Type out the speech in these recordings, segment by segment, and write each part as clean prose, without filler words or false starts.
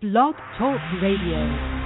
Blog Talk Radio.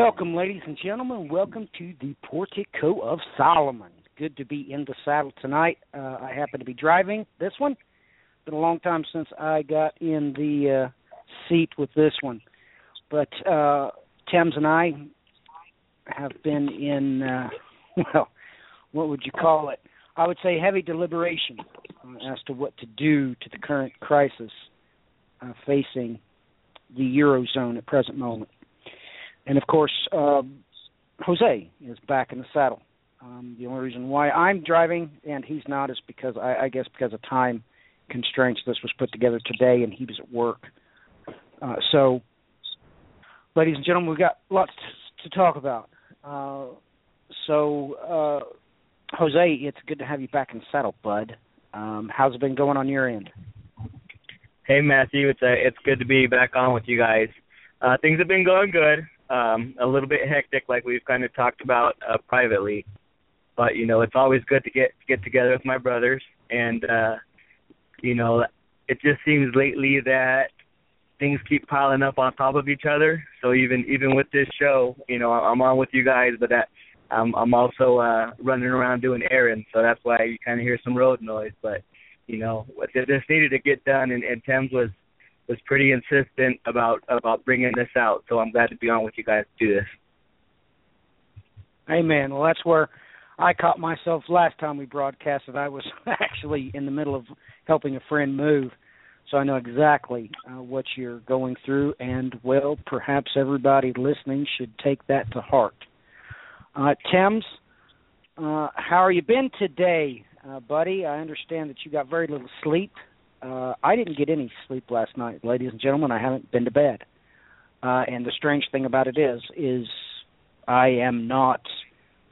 Welcome, ladies and gentlemen. Welcome to the Portico of Solomon. Good to be in the saddle tonight. I happen to be driving this one, been a long time since I got in the seat with this one. But Thames and I have been in, well, what would you call it? I would say heavy deliberation as to what to do to the current crisis facing the Eurozone at present moment. And, of course, Jose is back in the saddle. The only reason why I'm driving and he's not is because, I guess, because of time constraints. This was put together today, and he was at work. So, ladies and gentlemen, we've got lots to talk about. Jose, it's good to have you back in the saddle, bud. How's it been going on your end? Hey, Matthew. It's good to be back on with you guys. Things have been going good. A little bit hectic, like we've kind of talked about privately. But, you know, it's always good to get together with my brothers. And, you know, it just seems lately that things keep piling up on top of each other. So even with this show, you know, I'm on with you guys, but I'm also running around doing errands. So that's why you kind of hear some road noise. But, you know, this needed to get done, and Thames was pretty insistent about bringing this out. So I'm glad to be on with you guys to do this. Amen. Well, that's where I caught myself last time we broadcasted. I was actually in the middle of helping a friend move. So I know exactly what you're going through. And, well, perhaps everybody listening should take that to heart. Thames, how are you been today, buddy? I understand that you got very little sleep. I didn't get any sleep last night, ladies and gentlemen. I haven't been to bed. And the strange thing about it is I am not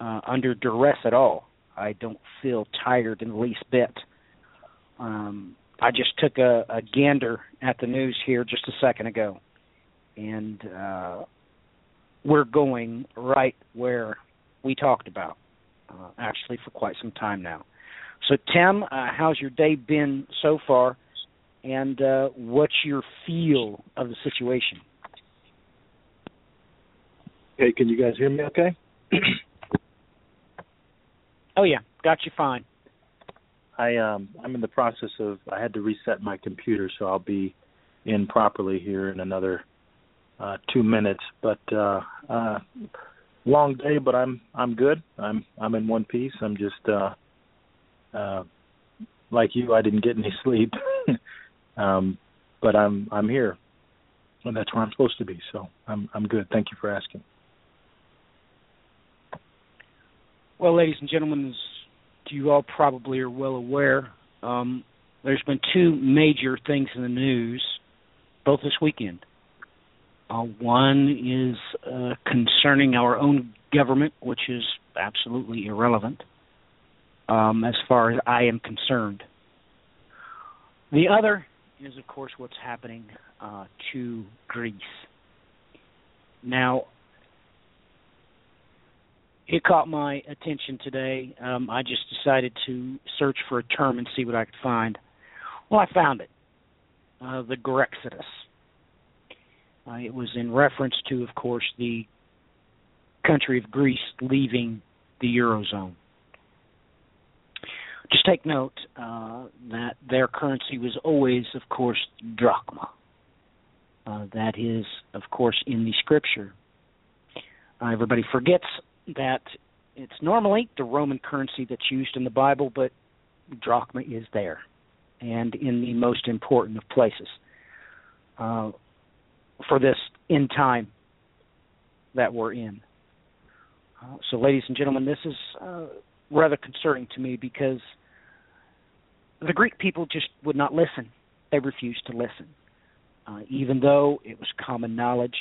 under duress at all. I don't feel tired in the least bit. I just took a gander at the news here just a second ago. And we're going right where we talked about, actually, for quite some time now. So, Tim, how's your day been so far, and what's your feel of the situation? Hey, can you guys hear me okay? Oh, yeah. Got you fine. I'm in the process of I had to reset my computer, so I'll be in properly here in another 2 minutes. But long day, but I'm good. I'm in one piece. I'm just like you, I didn't get any sleep, but I'm here, and that's where I'm supposed to be. So I'm good. Thank you for asking. Well, ladies and gentlemen, as you all probably are well aware, there's been two major things in the news, both this weekend. One is concerning our own government, which is absolutely irrelevant. As far as I am concerned. The other is, of course, what's happening to Greece. Now, it caught my attention today. I just decided to search for a term and see what I could find. Well, I found it, the Grexodus. It was in reference to, of course, the country of Greece leaving the Eurozone. Just take note that their currency was always, of course, drachma. That is, of course, in the scripture. Everybody forgets that it's normally the Roman currency that's used in the Bible, but drachma is there and in the most important of places for this end time that we're in. So, ladies and gentlemen, this is rather concerning to me because the Greek people just would not listen. They refused to listen, even though it was common knowledge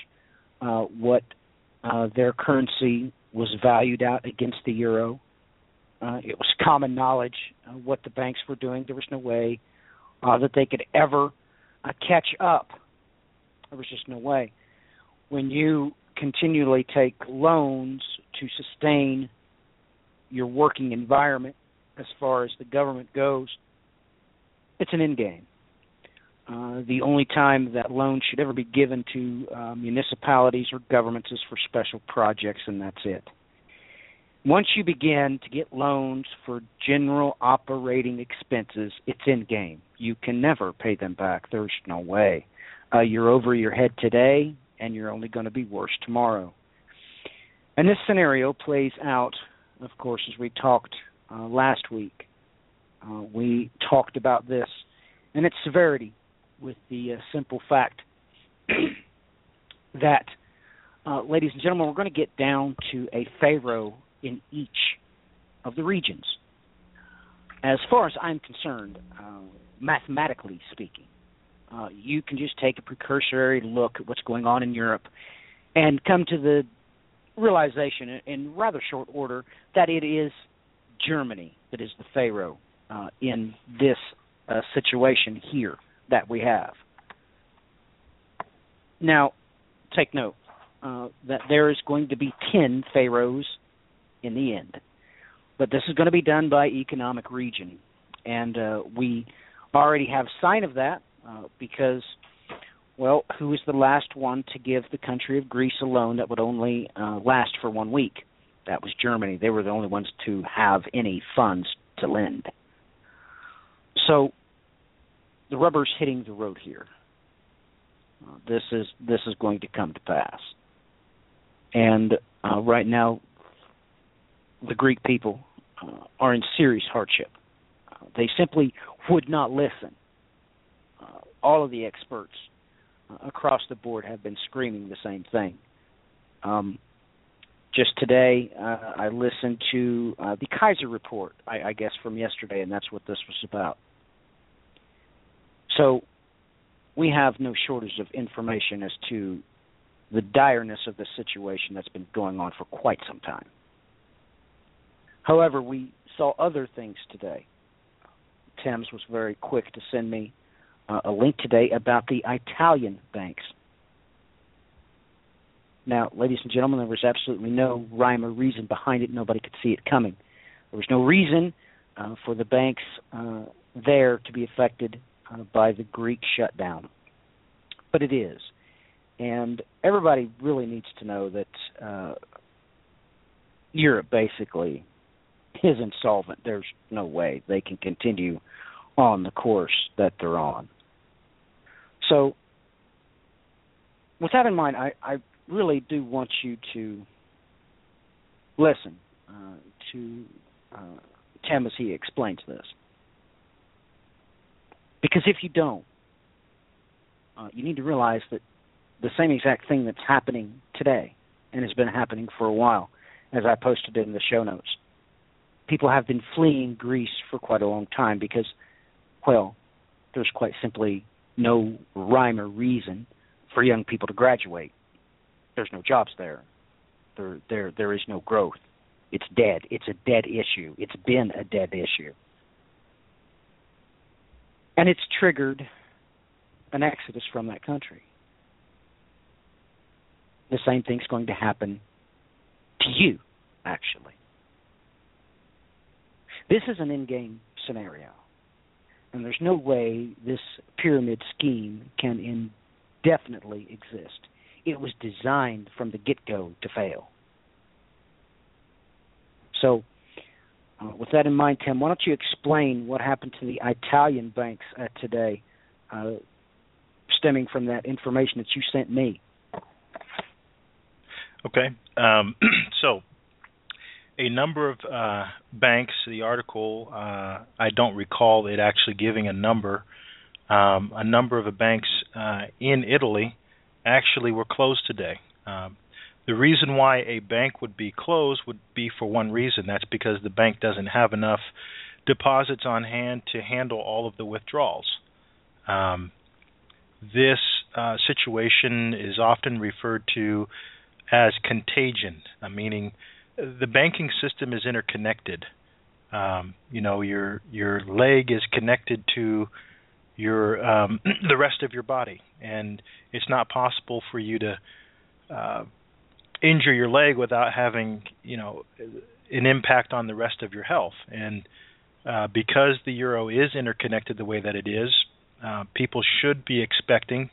what their currency was valued out against the euro. It was common knowledge what the banks were doing. There was no way that they could ever catch up. There was just no way. When you continually take loans to sustain your working environment, as far as the government goes, it's an end game. The only time that loans should ever be given to municipalities or governments is for special projects, and that's it. Once you begin to get loans for general operating expenses, it's end game. You can never pay them back. There's no way. You're over your head today, and you're only going to be worse tomorrow. And this scenario plays out, of course, as we talked last week. We talked about this and its severity with the simple fact that, ladies and gentlemen, we're going to get down to a pharaoh in each of the regions. As far as I'm concerned, mathematically speaking, you can just take a precursory look at what's going on in Europe and come to the realization in rather short order that it is Germany that is the pharaoh in this situation here that we have. Now, take note that there is going to be 10 pharaohs in the end, but this is going to be done by economic region, and we already have sign of that because, well, who is the last one to give the country of Greece a loan that would only last for 1 week? That was Germany. They were the only ones to have any funds to lend. So the rubber's hitting the road here. This is going to come to pass. And right now, the Greek people are in serious hardship. They simply would not listen. All of the experts across the board have been screaming the same thing. Just today, I listened to the Kaiser Report, I guess, from yesterday, and that's what this was about. So we have no shortage of information as to the direness of the situation that's been going on for quite some time. However, we saw other things today. Thames was very quick to send me a link today about the Italian banks. Now, ladies and gentlemen, there was absolutely no rhyme or reason behind it. Nobody could see it coming. There was no reason for the banks there to be affected by the Greek shutdown. But it is. And everybody really needs to know that Europe basically is insolvent. There's no way they can continue on the course that they're on. So with that in mind, I really do want you to listen to Tim as he explains this. Because if you don't, you need to realize that the same exact thing that's happening today and has been happening for a while, as I posted in the show notes, people have been fleeing Greece for quite a long time because, well, there's quite simply no rhyme or reason for young people to graduate. There's no jobs there. There is no growth. It's dead. It's a dead issue. It's been a dead issue. And it's triggered an exodus from that country. The same thing's going to happen to you, actually. This is an endgame scenario. And there's no way this pyramid scheme can indefinitely exist. It was designed from the get-go to fail. So with that in mind, Tim, why don't you explain what happened to the Italian banks today, stemming from that information that you sent me? Okay. So a number of banks, the article, I don't recall it actually giving a number of the banks in Italy actually were closed today. The reason why a bank would be closed would be for one reason. That's because the bank doesn't have enough deposits on hand to handle all of the withdrawals. This situation is often referred to as contagion, meaning the banking system is interconnected. Your leg is connected to your the rest of your body, and it's not possible for you to injure your leg without having an impact on the rest of your health. And because the euro is interconnected the way that it is, people should be expecting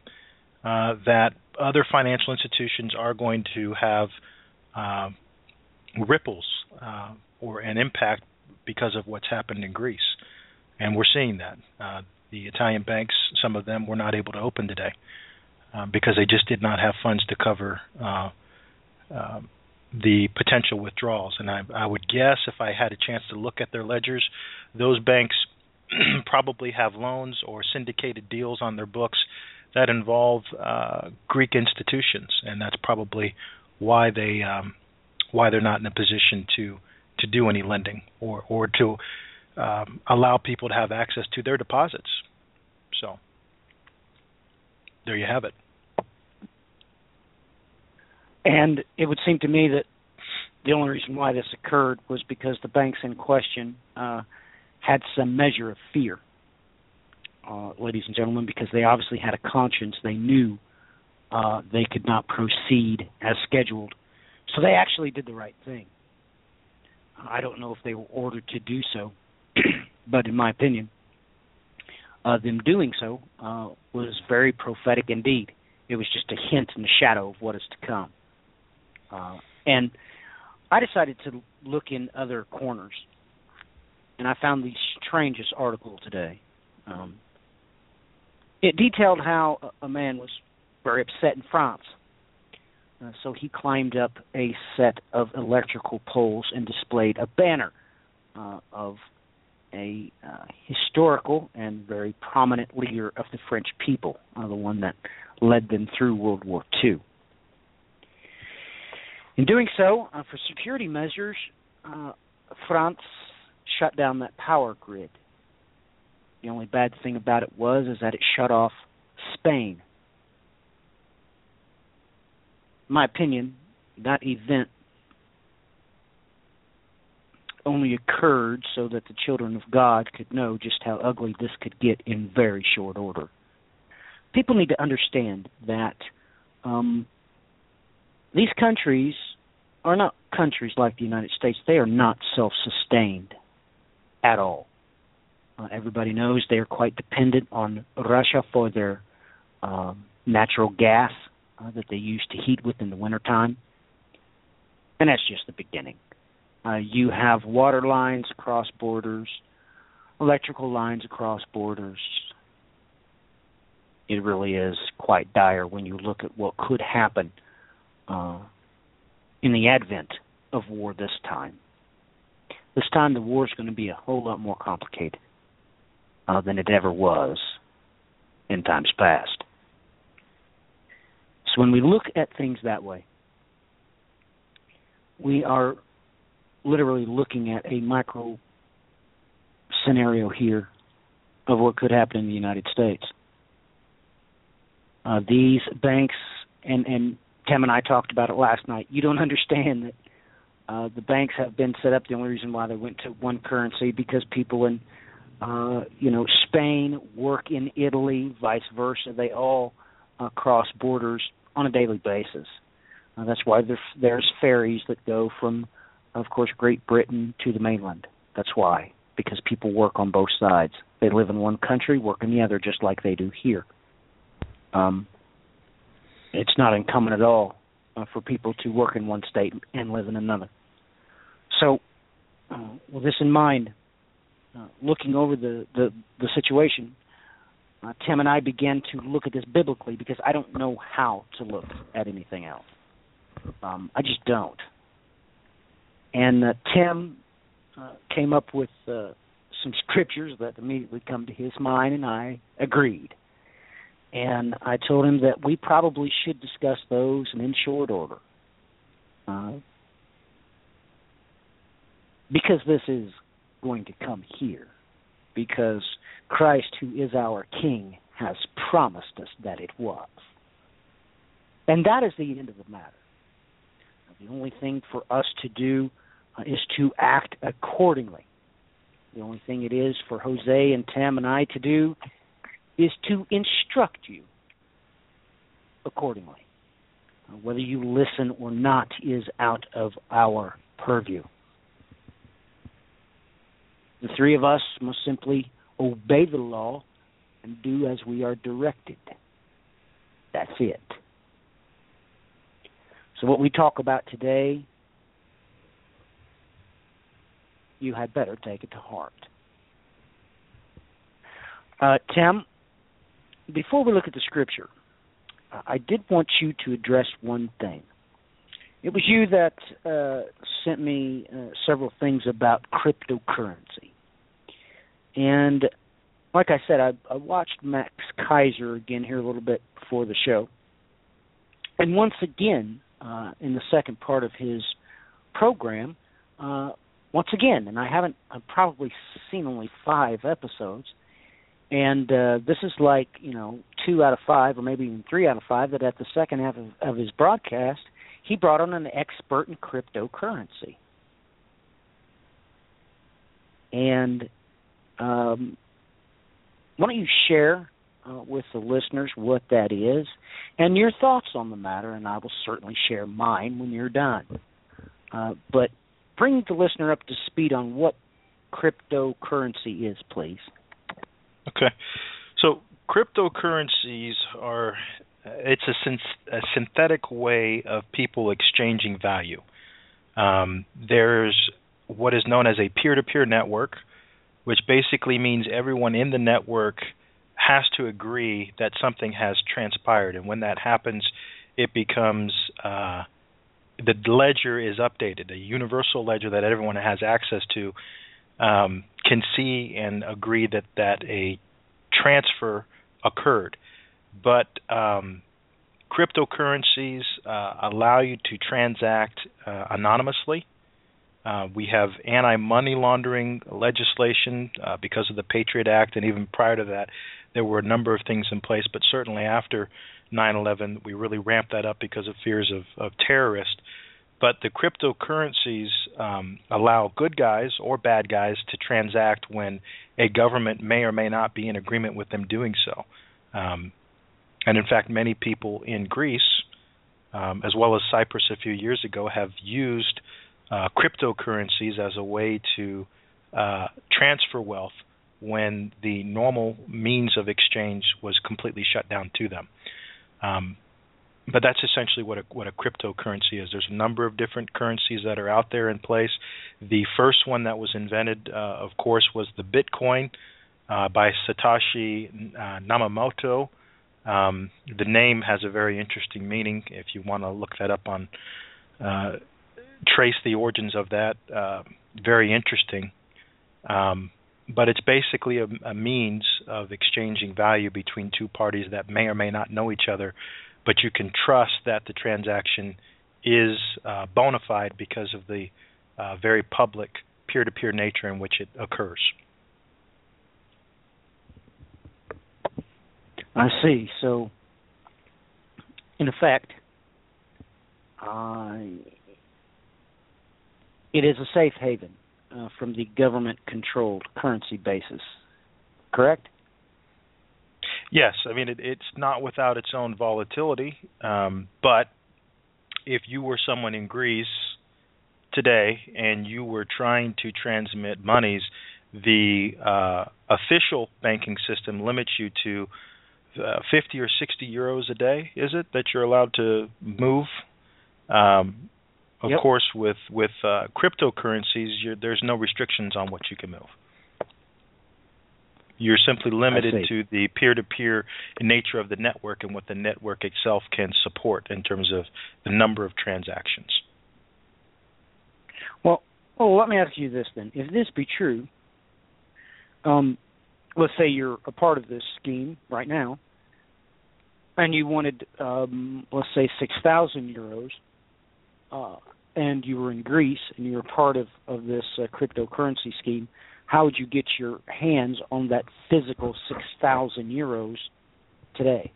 that other financial institutions are going to have ripples or an impact because of what's happened in Greece, and we're seeing that. the Italian banks, some of them were not able to open today because they just did not have funds to cover the potential withdrawals. And I would guess, if I had a chance to look at their ledgers, those banks probably have loans or syndicated deals on their books that involve Greek institutions, and that's probably why they why they're not in a position to do any lending or to allow people to have access to their deposits. So there you have it. And it would seem to me that the only reason why this occurred was because the banks in question had some measure of fear, ladies and gentlemen, because they obviously had a conscience. They knew they could not proceed as scheduled. So they actually did the right thing. I don't know if they were ordered to do so, but in my opinion, them doing so was very prophetic indeed. It was just a hint in the shadow of what is to come. And I decided to look in other corners, and I found the strangest article today. It detailed how a man was very upset in France. So he climbed up a set of electrical poles and displayed a banner of a historical and very prominent leader of the French people, the one that led them through World War II. In doing so, for security measures, France shut down that power grid. The only bad thing about it was is that it shut off Spain. In my opinion, that event only occurred so that the children of God could know just how ugly this could get in very short order. People need to understand that these countries are not countries like the United States. They are not self-sustained at all. Everybody knows they are quite dependent on Russia for their natural gas that they use to heat with in the wintertime. And that's just the beginning. You have water lines across borders, electrical lines across borders. It really is quite dire when you look at what could happen in the advent of war this time. This time the war is going to be a whole lot more complicated than it ever was in times past. So when we look at things that way, we are literally looking at a micro scenario here of what could happen in the United States. These banks, and Tim and I talked about it last night, you don't understand that the banks have been set up. The only reason why they went to one currency because people in Spain work in Italy, vice versa. They all cross borders on a daily basis. That's why there's ferries that go from, of course, Great Britain to the mainland. That's why, because people work on both sides. They live in one country, work in the other, just like they do here. It's not uncommon at all for people to work in one state and live in another. So, with this in mind, looking over the situation, Tim and I began to look at this biblically because I don't know how to look at anything else. I just don't. And Tim came up with some scriptures that immediately come to his mind, and I agreed. And I told him that we probably should discuss those and in short order because this is going to come here, because Christ, who is our King, has promised us that it was. And that is the end of the matter. The only thing for us to do is to act accordingly. The only thing it is for Jose and Tam and I to do is to instruct you accordingly. Whether you listen or not is out of our purview. The three of us must simply obey the law and do as we are directed. That's it. So what we talk about today, you had better take it to heart. Tim, before we look at the scripture, I did want you to address one thing. It was you that sent me several things about cryptocurrency. And like I said, I watched Max Kaiser again here a little bit before the show. And once again, in the second part of his program, and I've probably seen only 5 episodes, and this is like, 2 out of 5 or maybe even 3 out of 5, that at the second half of his broadcast, he brought on an expert in cryptocurrency. And why don't you share with the listeners what that is and your thoughts on the matter, and I will certainly share mine when you're done. But bring the listener up to speed on what cryptocurrency is, please. Okay. So cryptocurrencies are a synthetic way of people exchanging value. There's what is known as a peer-to-peer network, which basically means everyone in the network has to agree that something has transpired. And when that happens, it becomes the ledger is updated, a universal ledger that everyone has access to, can see and agree that a transfer occurred. But cryptocurrencies allow you to transact anonymously. We have anti-money laundering legislation because of the Patriot Act, and even prior to that, there were a number of things in place, but certainly after 9/11, we really ramped that up because of fears of terrorists. But the cryptocurrencies allow good guys or bad guys to transact when a government may or may not be in agreement with them doing so. And in fact, many people in Greece, as well as Cyprus a few years ago, have used cryptocurrencies as a way to transfer wealth when the normal means of exchange was completely shut down to them. But that's essentially what a cryptocurrency is. There's a number of different currencies that are out there in place. The first one that was invented, of course, was the Bitcoin by Satoshi Nakamoto. The name has a very interesting meaning. If you want to look that up on trace the origins of that, very interesting. But it's basically a means of exchanging value between two parties that may or may not know each other, but you can trust that the transaction is bona fide because of the very public peer-to-peer nature in which it occurs. I see. So, in effect, it is a safe haven from the government-controlled currency basis, correct? Yes. I mean, it's not without its own volatility, but if you were someone in Greece today and you were trying to transmit monies, the official banking system limits you to 50 or 60 euros a day, is it, that you're allowed to move? Of course, with cryptocurrencies, there's no restrictions on what you can move. You're simply limited to the peer-to-peer nature of the network and what the network itself can support in terms of the number of transactions. Well, let me ask you this then. If this be true, let's say you're a part of this scheme right now, and you wanted, let's say, 6,000 euros, and you were in Greece and you were part of this cryptocurrency scheme, how would you get your hands on that physical 6,000 euros today?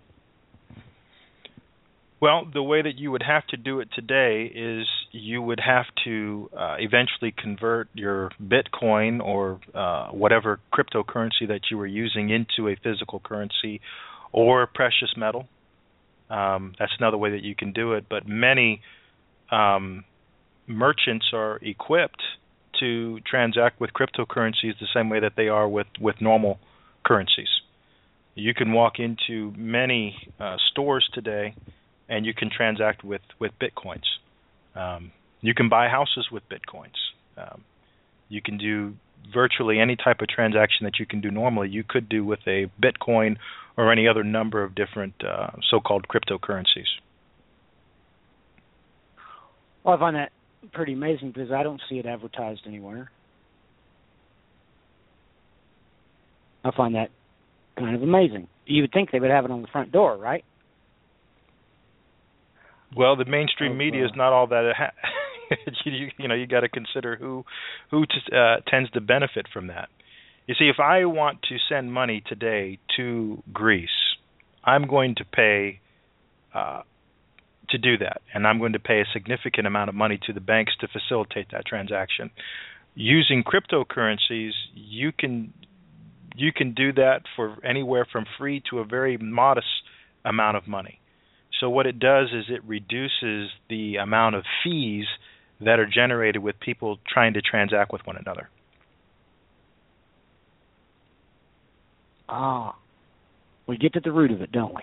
Well, the way that you would have to do it today is you would have to eventually convert your Bitcoin or whatever cryptocurrency that you were using into a physical currency or precious metal. That's another way that you can do it. But many merchants are equipped to transact with cryptocurrencies the same way that they are with normal currencies. You can walk into many stores today and you can transact with Bitcoins. You can buy houses with Bitcoins. You can do virtually any type of transaction that you can do normally, you could do with a Bitcoin or any other number of different so-called cryptocurrencies. Well, I find that pretty amazing because I don't see it advertised anywhere. I find that kind of amazing. You would think they would have it on the front door, right? Well, the mainstream media is not all that. You know, you got to consider who tends to benefit from that. You see, if I want to send money today to Greece, I'm going to pay to do that, and I'm going to pay a significant amount of money to the banks to facilitate that transaction. Using cryptocurrencies, you can do that for anywhere from free to a very modest amount of money. So what it does is it reduces the amount of fees that are generated with people trying to transact with one another. Ah, we get to the root of it, don't we?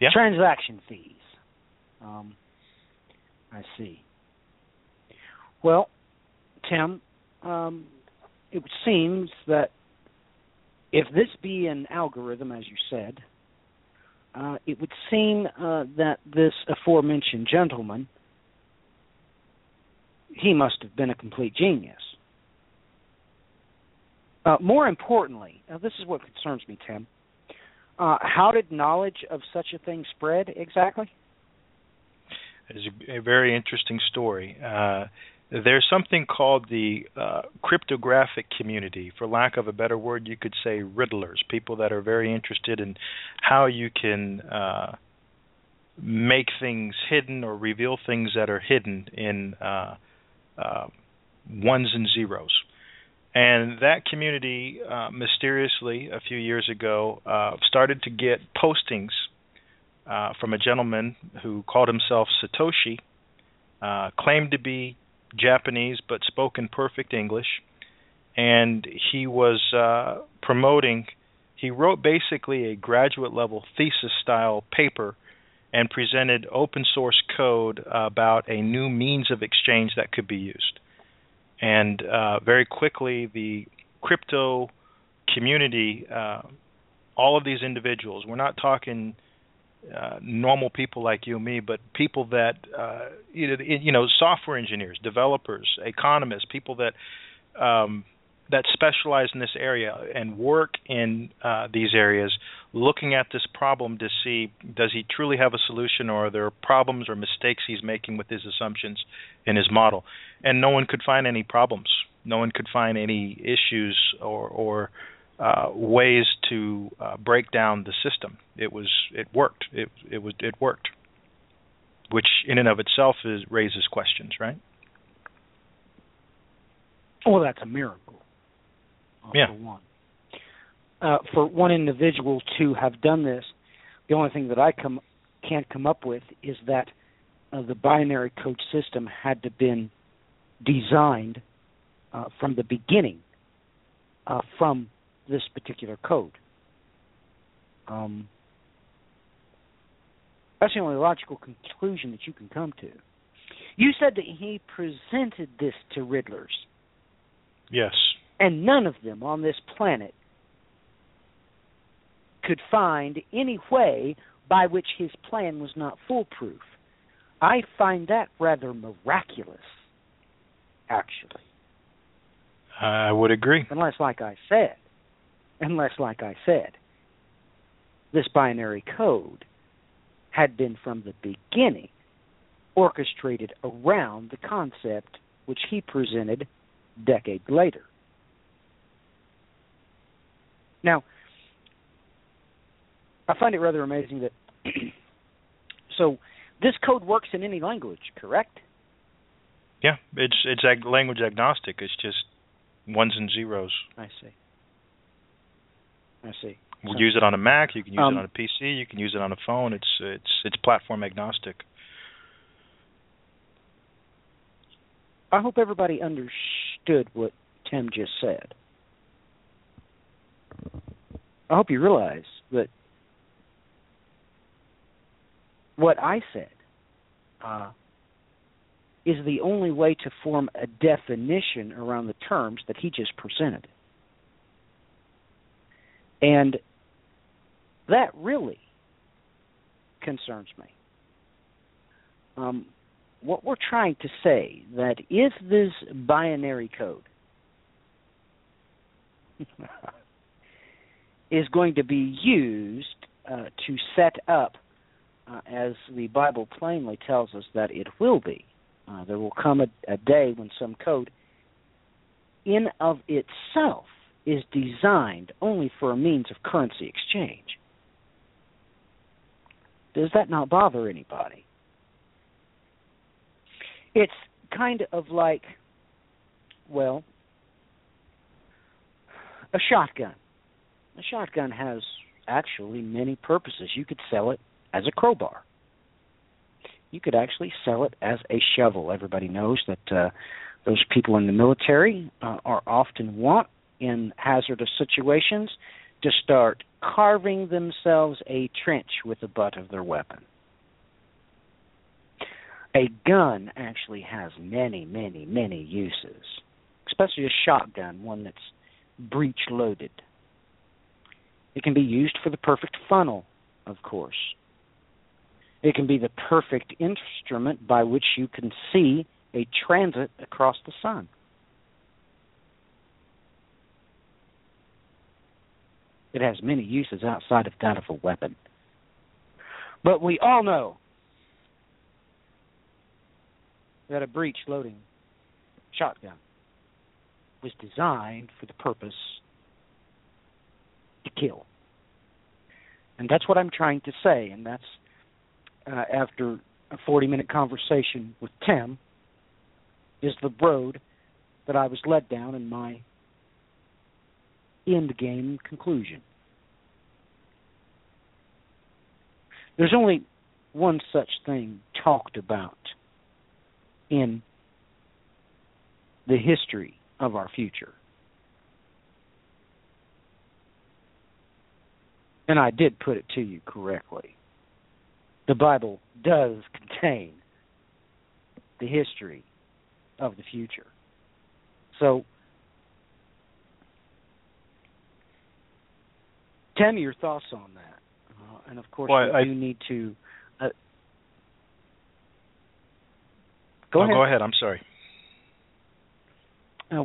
Yeah. Transaction fees. I see. Well, Tim, it seems that if this be an algorithm, as you said, it would seem that this aforementioned gentleman, he must have been a complete genius. More importantly, this is what concerns me, Tim. How did knowledge of such a thing spread exactly? It's a very interesting story. There's something called the cryptographic community. For lack of a better word, you could say riddlers, people that are very interested in how you can make things hidden or reveal things that are hidden in ones and zeros. And that community mysteriously a few years ago started to get postings from a gentleman who called himself Satoshi, claimed to be Japanese but spoke in perfect English, and he was he wrote basically a graduate level thesis style paper and presented open source code about a new means of exchange that could be used. And very quickly, the crypto community, all of these individuals, we're not talking normal people like you and me, but people that, software engineers, developers, economists, people that that specialize in this area and work in these areas, looking at this problem to see, does he truly have a solution, or are there problems or mistakes he's making with his assumptions in his model? And no one could find any problems. No one could find any issues or ways to break down the system. It worked, which in and of itself raises questions, right? Well, that's a miracle. Yeah. For one individual to have done this, the only thing that I can't come up with is that the binary code system had to been designed from the beginning from this particular code. That's the only logical conclusion that you can come to. You said that he presented this to riddlers. Yes. And none of them on this planet could find any way by which his plan was not foolproof. I find that rather miraculous, actually. I would agree. Unless, like I said, this binary code had been from the beginning orchestrated around the concept which he presented decades later. Now, I find it rather amazing that so this code works in any language, correct? Yeah, it's language agnostic. It's just ones and zeros. I see. We'll use it on a Mac. You can use it on a PC. You can use it on a phone. It's platform agnostic. I hope everybody understood what Tim just said. I hope you realize that what I said is the only way to form a definition around the terms that he just presented. And that really concerns me. What we're trying to say, that if this binary code is going to be used to set up, as the Bible plainly tells us that it will be, there will come a day when some code in of itself is designed only for a means of currency exchange. Does that not bother anybody? It's kind of like, well, a shotgun. A shotgun has actually many purposes. You could sell it as a crowbar. You could actually sell it as a shovel. Everybody knows that those people in the military are often wont in hazardous situations to start carving themselves a trench with the butt of their weapon. A gun actually has many, many, many uses, especially a shotgun, one that's breech-loaded. It can be used for the perfect funnel, of course. It can be the perfect instrument by which you can see a transit across the sun. It has many uses outside of that of a weapon. But we all know that a breech-loading shotgun was designed for the purpose to kill. And that's what I'm trying to say, and that's after a 40-minute conversation with Tim, is the road that I was led down in my end game conclusion. There's only one such thing talked about in the history of our future. And I did put it to you correctly. The Bible does contain the history of the future. So, tell me your thoughts on that. And, of course, well, you need to... Go ahead. I'm sorry.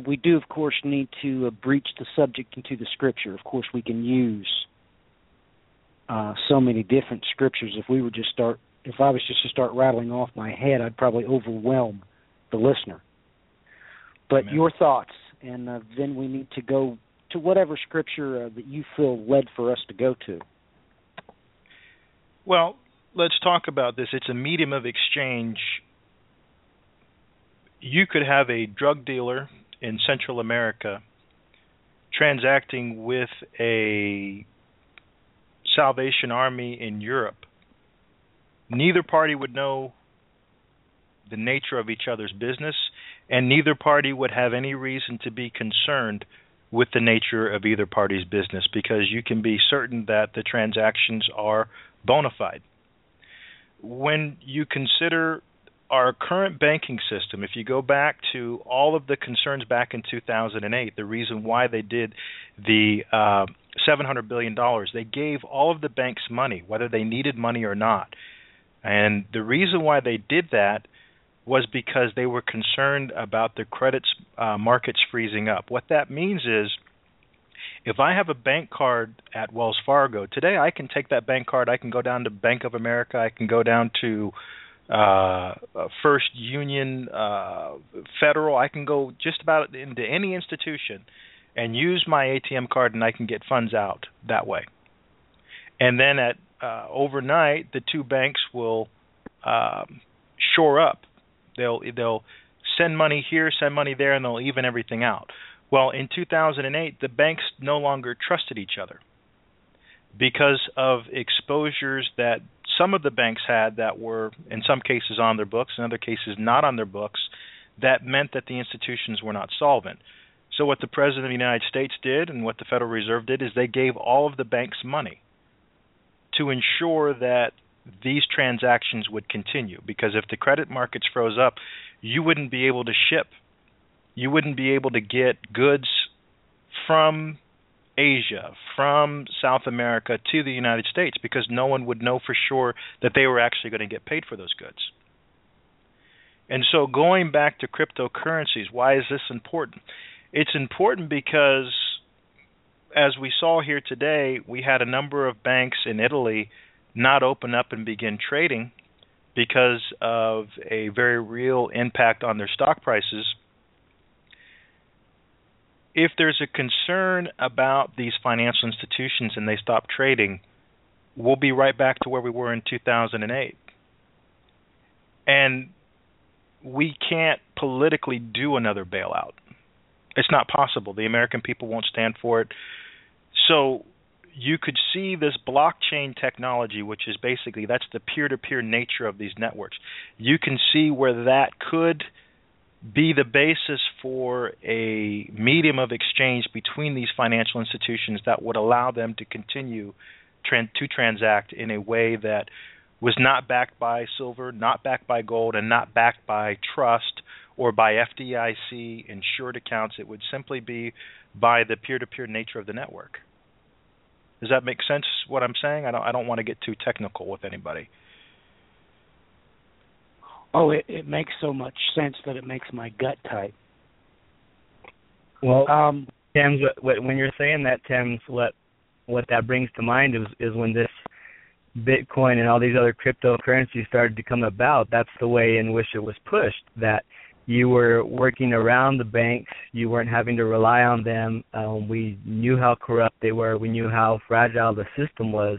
We do, of course, need to breach the subject into the Scripture. Of course, we can use so many different Scriptures. If I was just to start rattling off my head, I'd probably overwhelm the listener. But Amen. Your thoughts, and then we need to go to whatever Scripture that you feel led for us to go to. Well, let's talk about this. It's a medium of exchange. You could have a drug dealer in Central America transacting with a Salvation Army in Europe. Neither party would know the nature of each other's business, and neither party would have any reason to be concerned with the nature of either party's business, because you can be certain that the transactions are bona fide. When you consider our current banking system, if you go back to all of the concerns back in 2008, the reason why they did the $700 billion, they gave all of the banks money, whether they needed money or not. And the reason why they did that was because they were concerned about the credit markets freezing up. What that means is, if I have a bank card at Wells Fargo, today I can take that bank card, I can go down to Bank of America, I can go down to First Union, Federal. I can go just about into any institution and use my ATM card, and I can get funds out that way. And then at overnight, the two banks will shore up. They'll send money here, send money there, and they'll even everything out. Well, in 2008, the banks no longer trusted each other because of exposures that some of the banks had that were, in some cases, on their books, in other cases, not on their books. That meant that the institutions were not solvent. So what the President of the United States did and what the Federal Reserve did is they gave all of the banks money to ensure that these transactions would continue, because if the credit markets froze up, you wouldn't be able to ship. You wouldn't be able to get goods from Asia, from South America to the United States, because no one would know for sure that they were actually going to get paid for those goods. And so going back to cryptocurrencies, why is this important? It's important because, as we saw here today, we had a number of banks in Italy not open up and begin trading because of a very real impact on their stock prices. If there's a concern about these financial institutions and they stop trading, we'll be right back to where we were in 2008. And we can't politically do another bailout. It's not possible. The American people won't stand for it. So you could see this blockchain technology, which is basically, that's the peer-to-peer nature of these networks. You can see where that could be the basis for a medium of exchange between these financial institutions that would allow them to continue to transact in a way that was not backed by silver, not backed by gold, and not backed by trust or by FDIC insured accounts. It would simply be by the peer-to-peer nature of the network. Does that make sense, what I'm saying? I don't want to get too technical with anybody. Oh, it makes so much sense that it makes my gut tight. Well, Tim, when you're saying that, Tim, what that brings to mind is when this Bitcoin and all these other cryptocurrencies started to come about, that's the way in which it was pushed, that you were working around the banks. You weren't having to rely on them. We knew how corrupt they were. We knew how fragile the system was.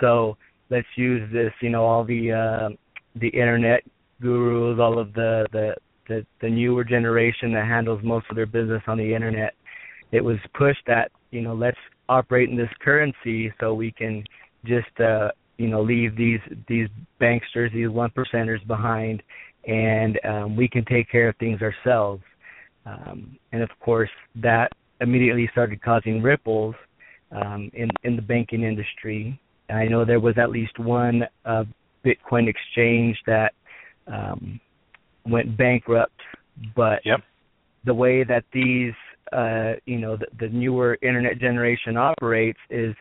So let's use this, all the Internet gurus, all of the newer generation that handles most of their business on the Internet. It was pushed that, let's operate in this currency so we can just, leave these banksters, these 1%ers behind, and we can take care of things ourselves. And, of course, that immediately started causing ripples in the banking industry. I know there was at least one Bitcoin exchange that went bankrupt, but yep. The way that these, the newer Internet generation operates is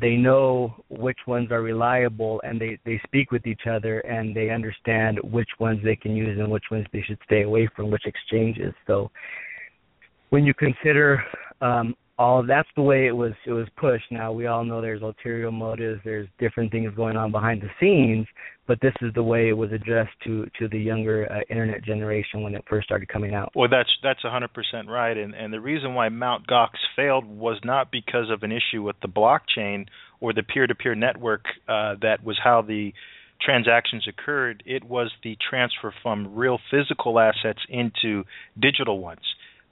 they know which ones are reliable, and they speak with each other, and they understand which ones they can use and which ones they should stay away from, which exchanges. So when you consider all that's the way it was pushed. Now, we all know there's ulterior motives, there's different things going on behind the scenes, but this is the way it was addressed to the younger Internet generation when it first started coming out. Well, that's 100% right, and the reason why Mt. Gox failed was not because of an issue with the blockchain or the peer-to-peer network that was how the transactions occurred. It was the transfer from real physical assets into digital ones.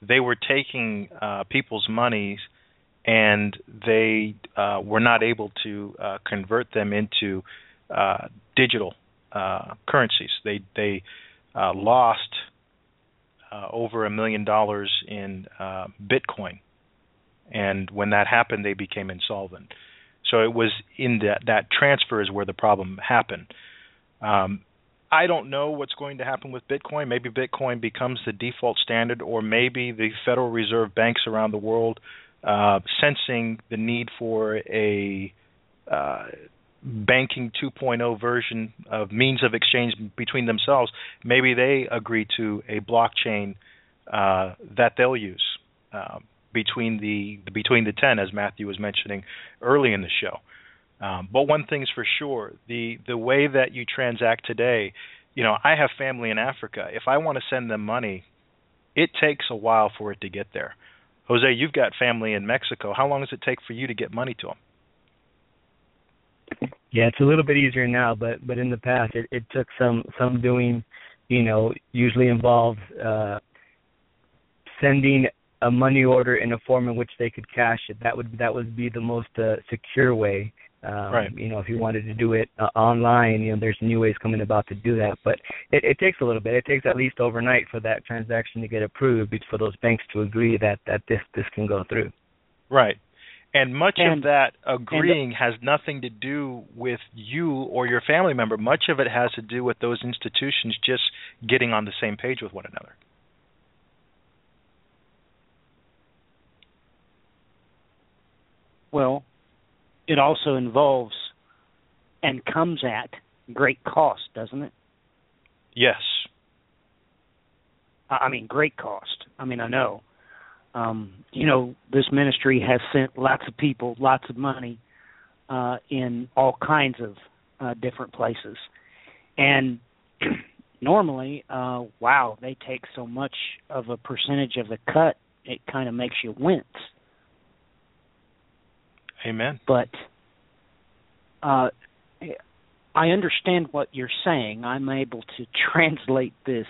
They were taking people's monies, and they were not able to convert them into digital currencies. They lost over $1 million in Bitcoin, and when that happened, they became insolvent. So it was in that transfer is where the problem happened. I don't know what's going to happen with Bitcoin. Maybe Bitcoin becomes the default standard, or maybe the Federal Reserve banks around the world, sensing the need for a banking 2.0 version of means of exchange between themselves, maybe they agree to a blockchain that they'll use between the 10, as Matthew was mentioning early in the show. But one thing's for sure, the way that you transact today, I have family in Africa. If I want to send them money, it takes a while for it to get there. Jose, you've got family in Mexico. How long does it take for you to get money to them? Yeah, it's a little bit easier now, but in the past it took some doing, usually involved sending a money order in a form in which they could cash it. That would be the most secure way. Right. If you wanted to do it online, there's new ways coming about to do that. But it takes a little bit. It takes at least overnight for that transaction to get approved, for those banks to agree that this can go through. Right. And much of that agreeing has nothing to do with you or your family member. Much of it has to do with those institutions just getting on the same page with one another. Well, it also involves and comes at great cost, doesn't it? Yes. I mean, great cost. I mean, I know. You know, this ministry has sent lots of people, lots of money in all kinds of different places. And normally, wow, they take so much of a percentage of the cut, it kind of makes you wince. Amen. But I understand what you're saying. I'm able to translate this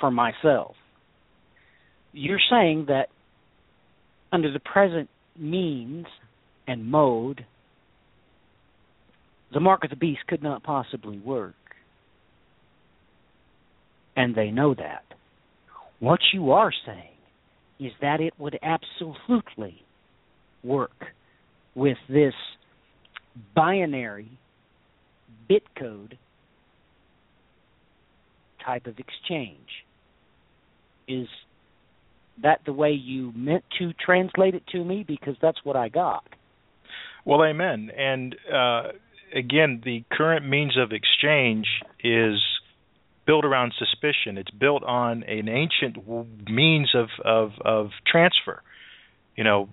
for myself. You're saying that under the present means and mode, the mark of the beast could not possibly work. And they know that. What you are saying is that it would absolutely work with this binary bit code type of exchange. Is that the way you meant to translate it to me? Because that's what I got. Well, amen. And again, the current means of exchange is built around suspicion. It's built on an ancient means of transfer. You know,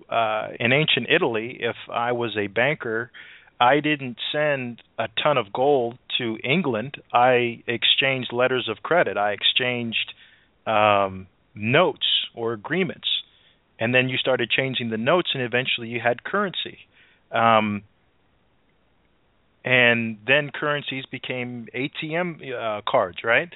in ancient Italy, if I was a banker, I didn't send a ton of gold to England. I exchanged letters of credit. I exchanged notes or agreements, and then you started changing the notes, and eventually you had currency, and then currencies became ATM cards, right?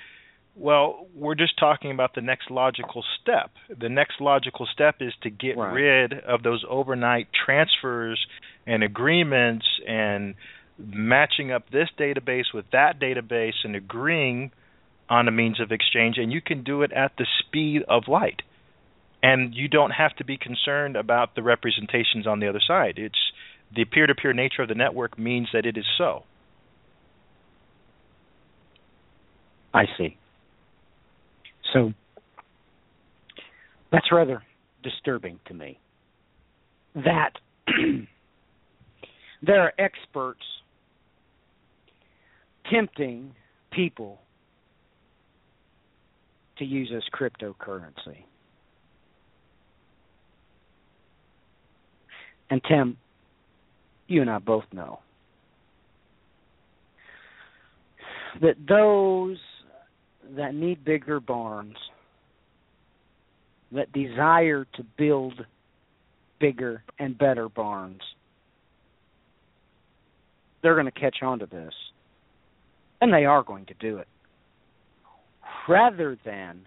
Well, we're just talking about the next logical step. The next logical step is to get rid of those overnight transfers and agreements and matching up this database with that database and agreeing on a means of exchange, and you can do it at the speed of light. And you don't have to be concerned about the representations on the other side. It's the peer-to-peer nature of the network means that it is so. I see. So that's rather disturbing to me, that there are experts tempting people to use as cryptocurrency. And Tim, you and I both know that those that need bigger barns, that desire to build bigger and better barns, they're going to catch on to this. And they are going to do it. Rather than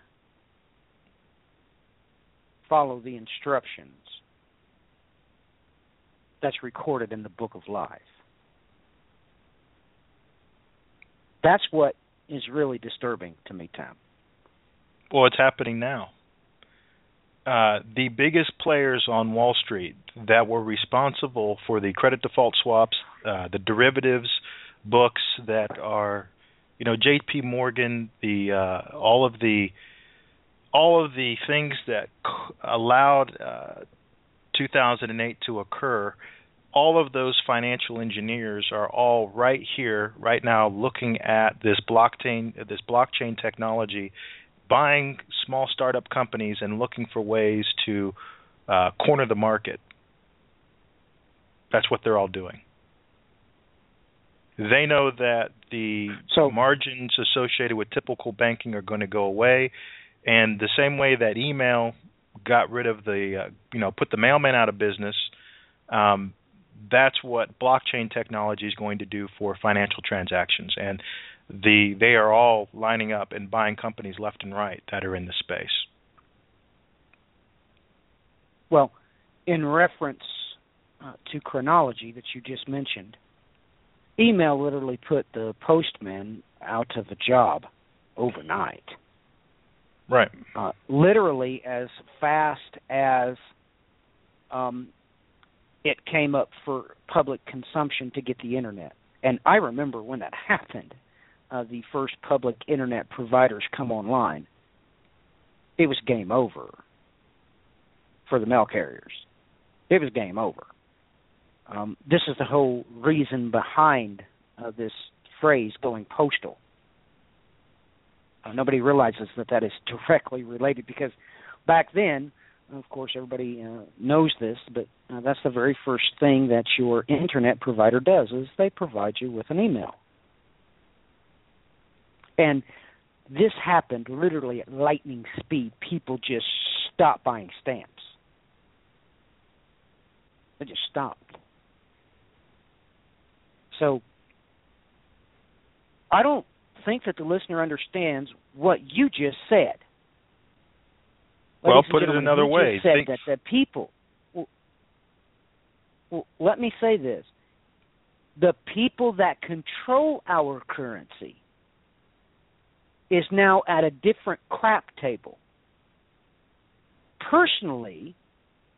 follow the instructions that's recorded in the Book of Life. That's what is really disturbing to me, Tom. Well, it's happening now. The biggest players on Wall Street that were responsible for the credit default swaps, the derivatives books that are, you know, J.P. Morgan, all of the things that allowed 2008 to occur. All of those financial engineers are all right here, right now, looking at this blockchain technology, buying small startup companies and looking for ways to corner the market. That's what they're all doing. They know that the margins associated with typical banking are going to go away, and the same way that email got rid of the, put the mailman out of business, that's what blockchain technology is going to do for financial transactions. And they are all lining up and buying companies left and right that are in the space. Well, in reference to chronology that you just mentioned, email literally put the postman out of a job overnight. Right. Literally as fast as it came up for public consumption to get the internet. And I remember when that happened, the first public internet providers come online. It was game over for the mail carriers. It was game over. This is the whole reason behind this phrase going postal. Nobody realizes that that is directly related, because back then, of course, everybody knows this, but that's the very first thing that your internet provider does, is they provide you with an email. And this happened literally at lightning speed. People just stopped buying stamps. They just stopped. So I don't think that the listener understands what you just said. Well, put it another way. You said that the people, well, let me say this. The people that control our currency is now at a different crap table. Personally,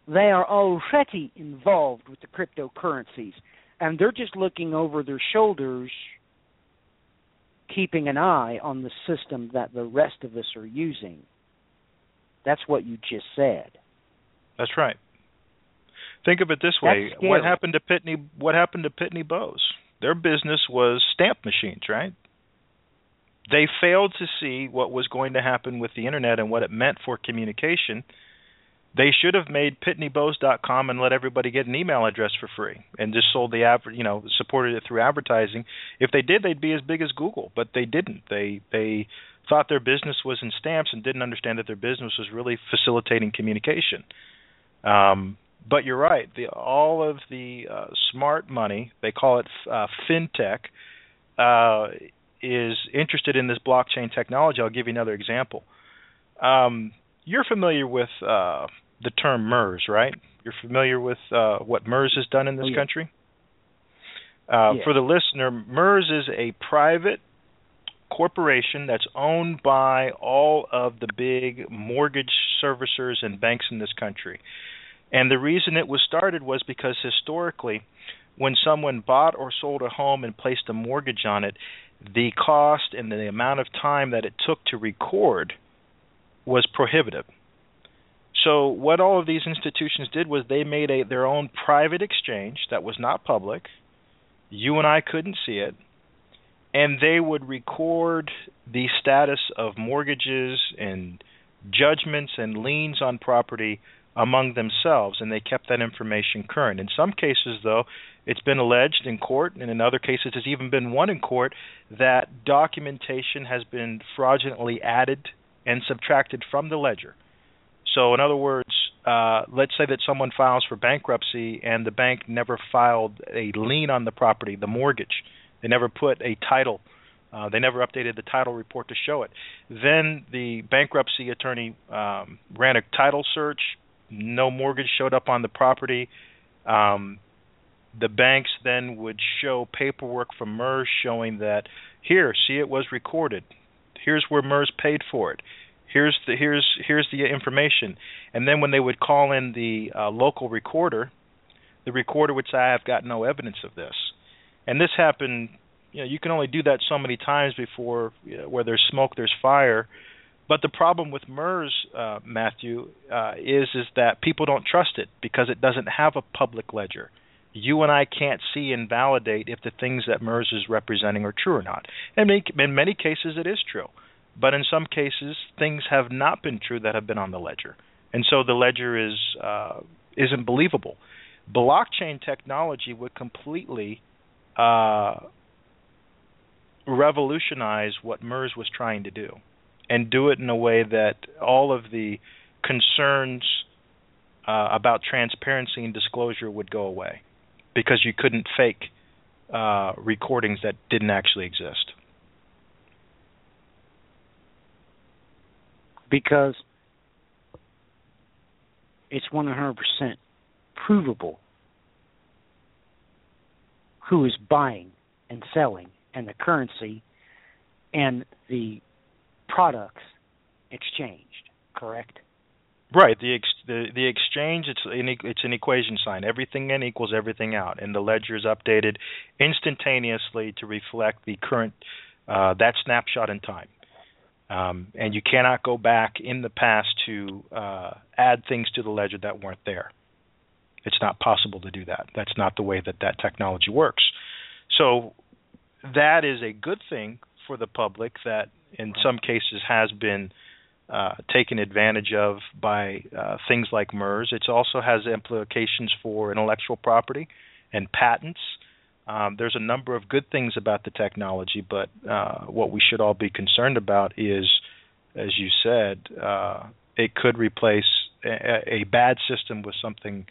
they are already involved with the cryptocurrencies, and they're just looking over their shoulders, keeping an eye on the system that the rest of us are using. That's what you just said. That's right. Think of it this way. What happened to Pitney Bowes? Their business was stamp machines, right? They failed to see what was going to happen with the internet and what it meant for communication. They should have made pitneybowes.com and let everybody get an email address for free and just sold the supported it through advertising. If they did, they'd be as big as Google, but they didn't. They thought their business was in stamps and didn't understand that their business was really facilitating communication. But you're right. All of the smart money, they call it fintech, is interested in this blockchain technology. I'll give you another example. You're familiar with the term MERS, right? You're familiar with what MERS has done in this country? Yeah. For the listener, MERS is a private corporation that's owned by all of the big mortgage servicers and banks in this country. And the reason it was started was because historically, when someone bought or sold a home and placed a mortgage on it, the cost and the amount of time that it took to record was prohibitive. So what all of these institutions did was they made their own private exchange that was not public. You and I couldn't see it. And they would record the status of mortgages and judgments and liens on property among themselves, and they kept that information current. In some cases, though, it's been alleged in court, and in other cases there's even been one in court, that documentation has been fraudulently added and subtracted from the ledger. So in other words, let's say that someone files for bankruptcy and the bank never filed a lien on the property, the mortgage. They never put a title. They never updated the title report to show it. Then the bankruptcy attorney ran a title search. No mortgage showed up on the property. The banks then would show paperwork from MERS showing that, here, see, it was recorded. Here's where MERS paid for it. Here's the information. And then when they would call in the local recorder, the recorder would say, I have got no evidence of this. And this happened, you can only do that so many times before, where there's smoke, there's fire. But the problem with MERS, Matthew, is that people don't trust it because it doesn't have a public ledger. You and I can't see and validate if the things that MERS is representing are true or not. And in many cases, it is true. But in some cases, things have not been true that have been on the ledger. And so the ledger isn't believable. Blockchain technology would completely revolutionize what MERS was trying to do, and do it in a way that all of the concerns about transparency and disclosure would go away, because you couldn't fake recordings that didn't actually exist. Because it's 100% provable who is buying and selling, and the currency and the products exchanged, correct? Right. The exchange, it's an equation sign. Everything in equals everything out, and the ledger is updated instantaneously to reflect the current that snapshot in time. And you cannot go back in the past to add things to the ledger that weren't there. It's not possible to do that. That's not the way that technology works. So that is a good thing for the public that in some cases has been taken advantage of by things like MERS. It also has implications for intellectual property and patents. There's a number of good things about the technology, but what we should all be concerned about is, as you said, it could replace a bad system with something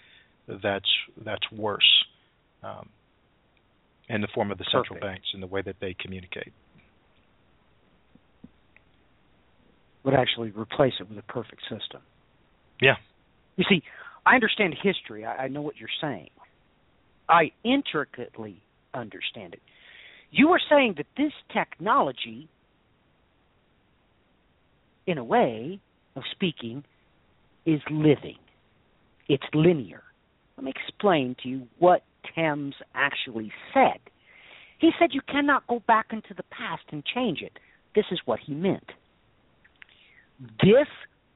that's worse in the form of the central banks and the way that they communicate. Would actually replace it with a perfect system. Yeah. You see, I understand history. I know what you're saying. I intricately understand it. You were saying that this technology, in a way of speaking, is living. It's linear. Let me explain to you what Thames actually said. He said you cannot go back into the past and change it. This is what he meant. This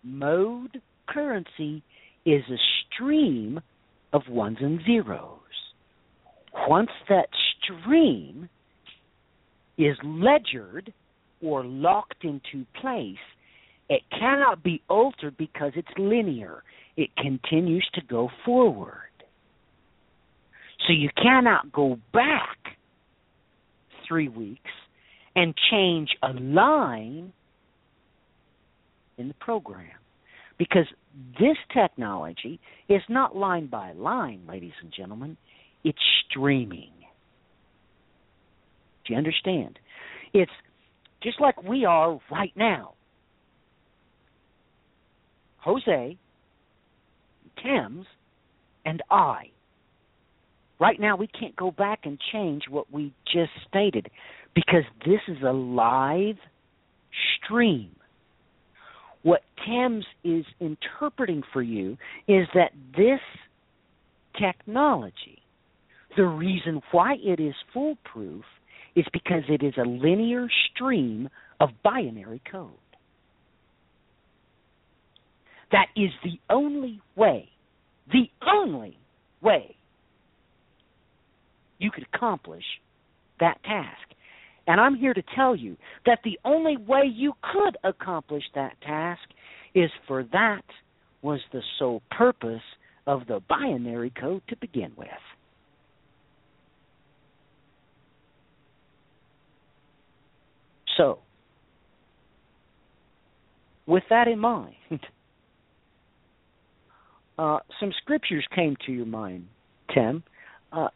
mode currency is a stream of ones and zeros. Once that stream is ledgered or locked into place, it cannot be altered because it's linear. It continues to go forward. So you cannot go back 3 weeks and change a line in the program, because this technology is not line by line, ladies and gentlemen. It's streaming. Do you understand? It's just like we are right now. Jose, Thames, and I. Right now we can't go back and change what we just stated because this is a live stream. What Thames is interpreting for you is that this technology, the reason why it is foolproof is because it is a linear stream of binary code. That is the only way you could accomplish that task. And I'm here to tell you that the only way you could accomplish that task is for that was the sole purpose of the binary code to begin with. So, with that in mind, some scriptures came to your mind, Tim,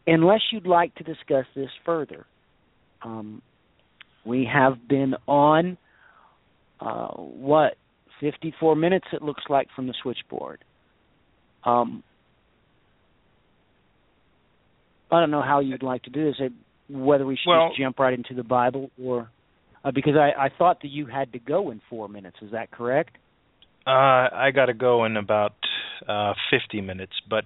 unless you'd like to discuss this further. We have been on, 54 minutes it looks like from the switchboard. I don't know how you'd like to do this, whether we should just jump right into the Bible or... because I thought that you had to go in 4 minutes. Is that correct? I got to go in about 50 minutes. But,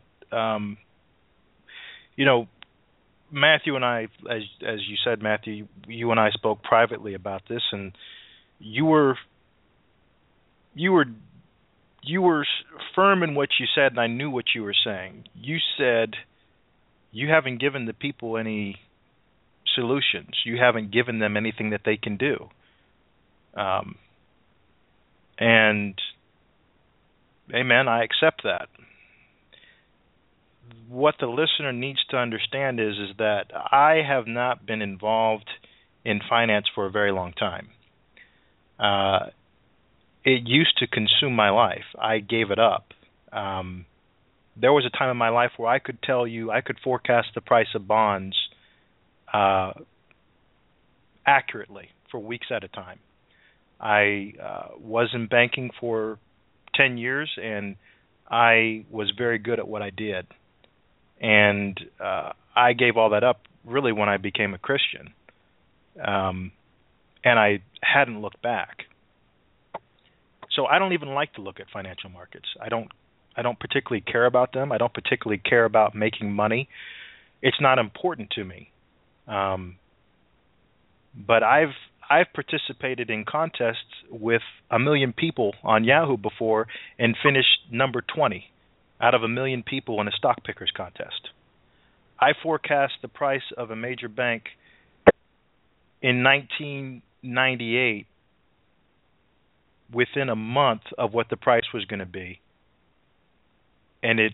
Matthew and I, as you said, Matthew, you and I spoke privately about this, and you were firm in what you said, and I knew what you were saying. You said you haven't given the people any solutions. You haven't given them anything that they can do. And, amen, I accept that. What the listener needs to understand is that I have not been involved in finance for a very long time. It used to consume my life. I gave it up. There was a time in my life where I could tell you, I could forecast the price of bonds accurately for weeks at a time. I was in banking for 10 years, and I was very good at what I did. And I gave all that up really when I became a Christian. And I hadn't looked back. So I don't even like to look at financial markets. I don't particularly care about them. I don't particularly care about making money. It's not important to me. But I've participated in contests with 1 million people on Yahoo before and finished number 20 out of 1 million people in a stock pickers contest. I forecast the price of a major bank in 1998 within a month of what the price was going to be. And it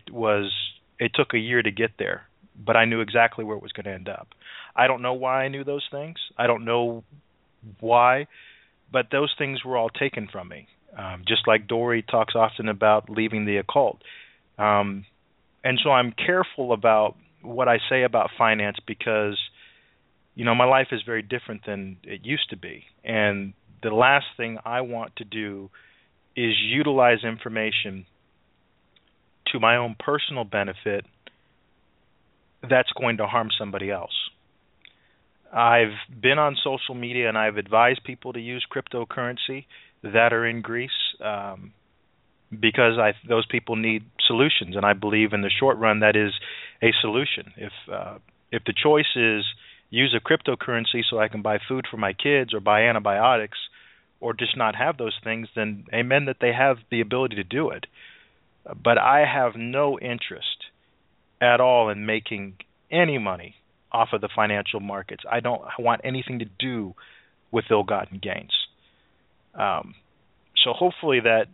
took a year to get there, but I knew exactly where it was going to end up. I don't know why I knew those things. I don't know why, but those things were all taken from me. Just like Dory talks often about leaving the occult. And so I'm careful about what I say about finance because, you know, my life is very different than it used to be. And the last thing I want to do is utilize information to my own personal benefit that's going to harm somebody else. I've been on social media and I've advised people to use cryptocurrency that are in Greece because those people need solutions, and I believe in the short run that is a solution. If the choice is use a cryptocurrency so I can buy food for my kids or buy antibiotics or just not have those things, then amen that they have the ability to do it. But I have no interest at all in making any money off of the financial markets. I don't want anything to do with ill-gotten gains. So hopefully that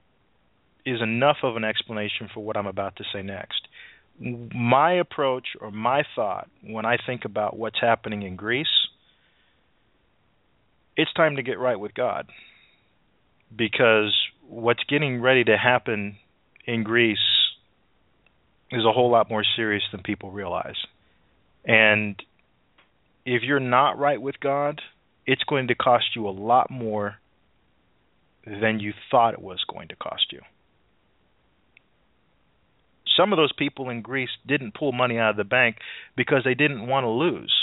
is enough of an explanation for what I'm about to say next. My approach or my thought when I think about what's happening in Greece, it's time to get right with God, because what's getting ready to happen in Greece is a whole lot more serious than people realize. And if you're not right with God, it's going to cost you a lot more than you thought it was going to cost you. Some of those people in Greece didn't pull money out of the bank because they didn't want to lose.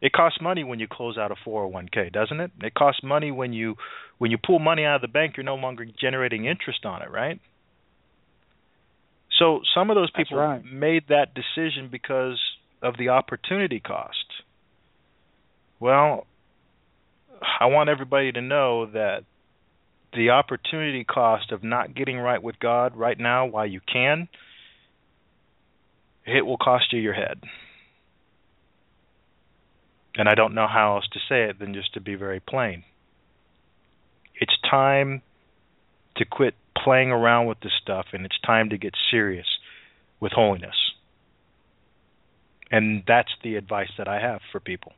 It costs money when you close out a 401k, doesn't it? It costs money when you pull money out of the bank, you're no longer generating interest on it, right? So some of those people made that decision because of the opportunity cost. Well, I want everybody to know that the opportunity cost of not getting right with God right now while you can, it will cost you your head. And I don't know how else to say it than just to be very plain. It's time to quit playing around with this stuff, and it's time to get serious with holiness. And that's the advice that I have for people.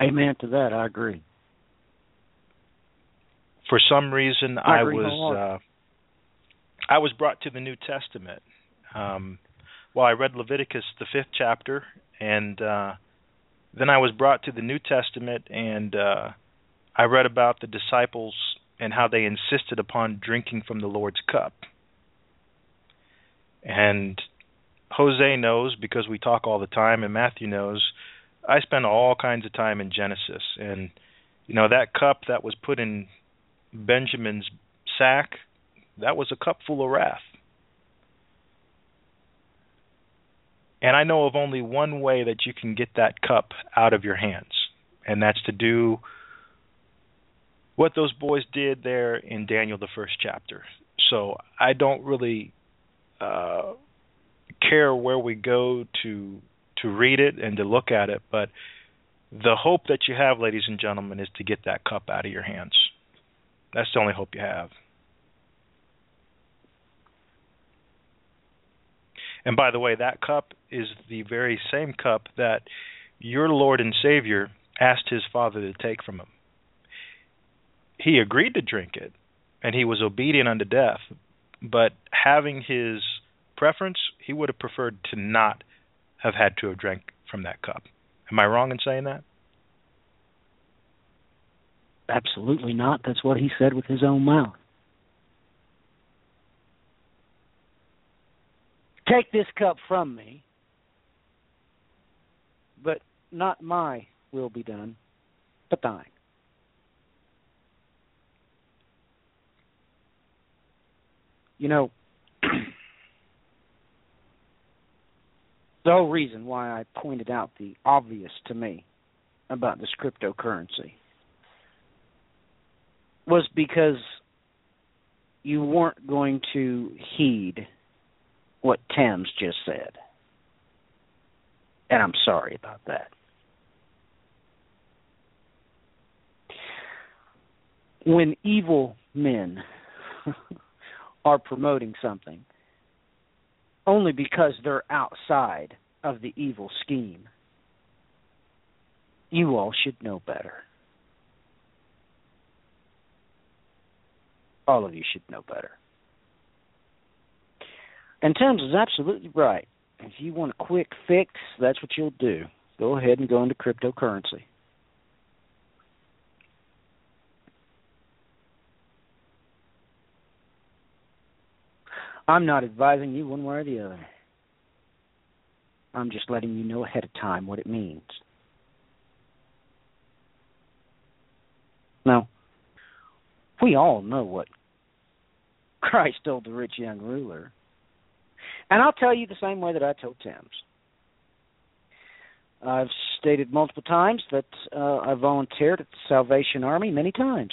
Amen to that. I agree. For some reason, I was brought to the New Testament. I read Leviticus, the 5th chapter, and then I was brought to the New Testament, and I read about the disciples and how they insisted upon drinking from the Lord's cup. And Jose knows, because we talk all the time, and Matthew knows, I spend all kinds of time in Genesis. And, you know, that cup that was put in Benjamin's sack, that was a cup full of wrath. And I know of only one way that you can get that cup out of your hands, and that's to do what those boys did there in Daniel, the 1st chapter. So I don't really care where we go to read it and to look at it, but the hope that you have, ladies and gentlemen, is to get that cup out of your hands. That's the only hope you have. And by the way, that cup is the very same cup that your Lord and Savior asked his Father to take from him. He agreed to drink it, and he was obedient unto death, but having his preference, he would have preferred to not have had to have drank from that cup. Am I wrong in saying that? Absolutely not. That's what he said with his own mouth. Take this cup from me, but not my will be done, but thine. You know, the whole reason why I pointed out the obvious to me about this cryptocurrency was because you weren't going to heed what Thames just said. And I'm sorry about that. When evil men are promoting something only because they're outside of the evil scheme, you all should know better. All of you should know better. And Thames is absolutely right. If you want a quick fix, that's what you'll do. Go ahead and go into cryptocurrency. I'm not advising you one way or the other. I'm just letting you know ahead of time what it means. Now, we all know what Christ told the rich young ruler. And I'll tell you the same way that I told Thames. I've stated multiple times that I volunteered at the Salvation Army many times.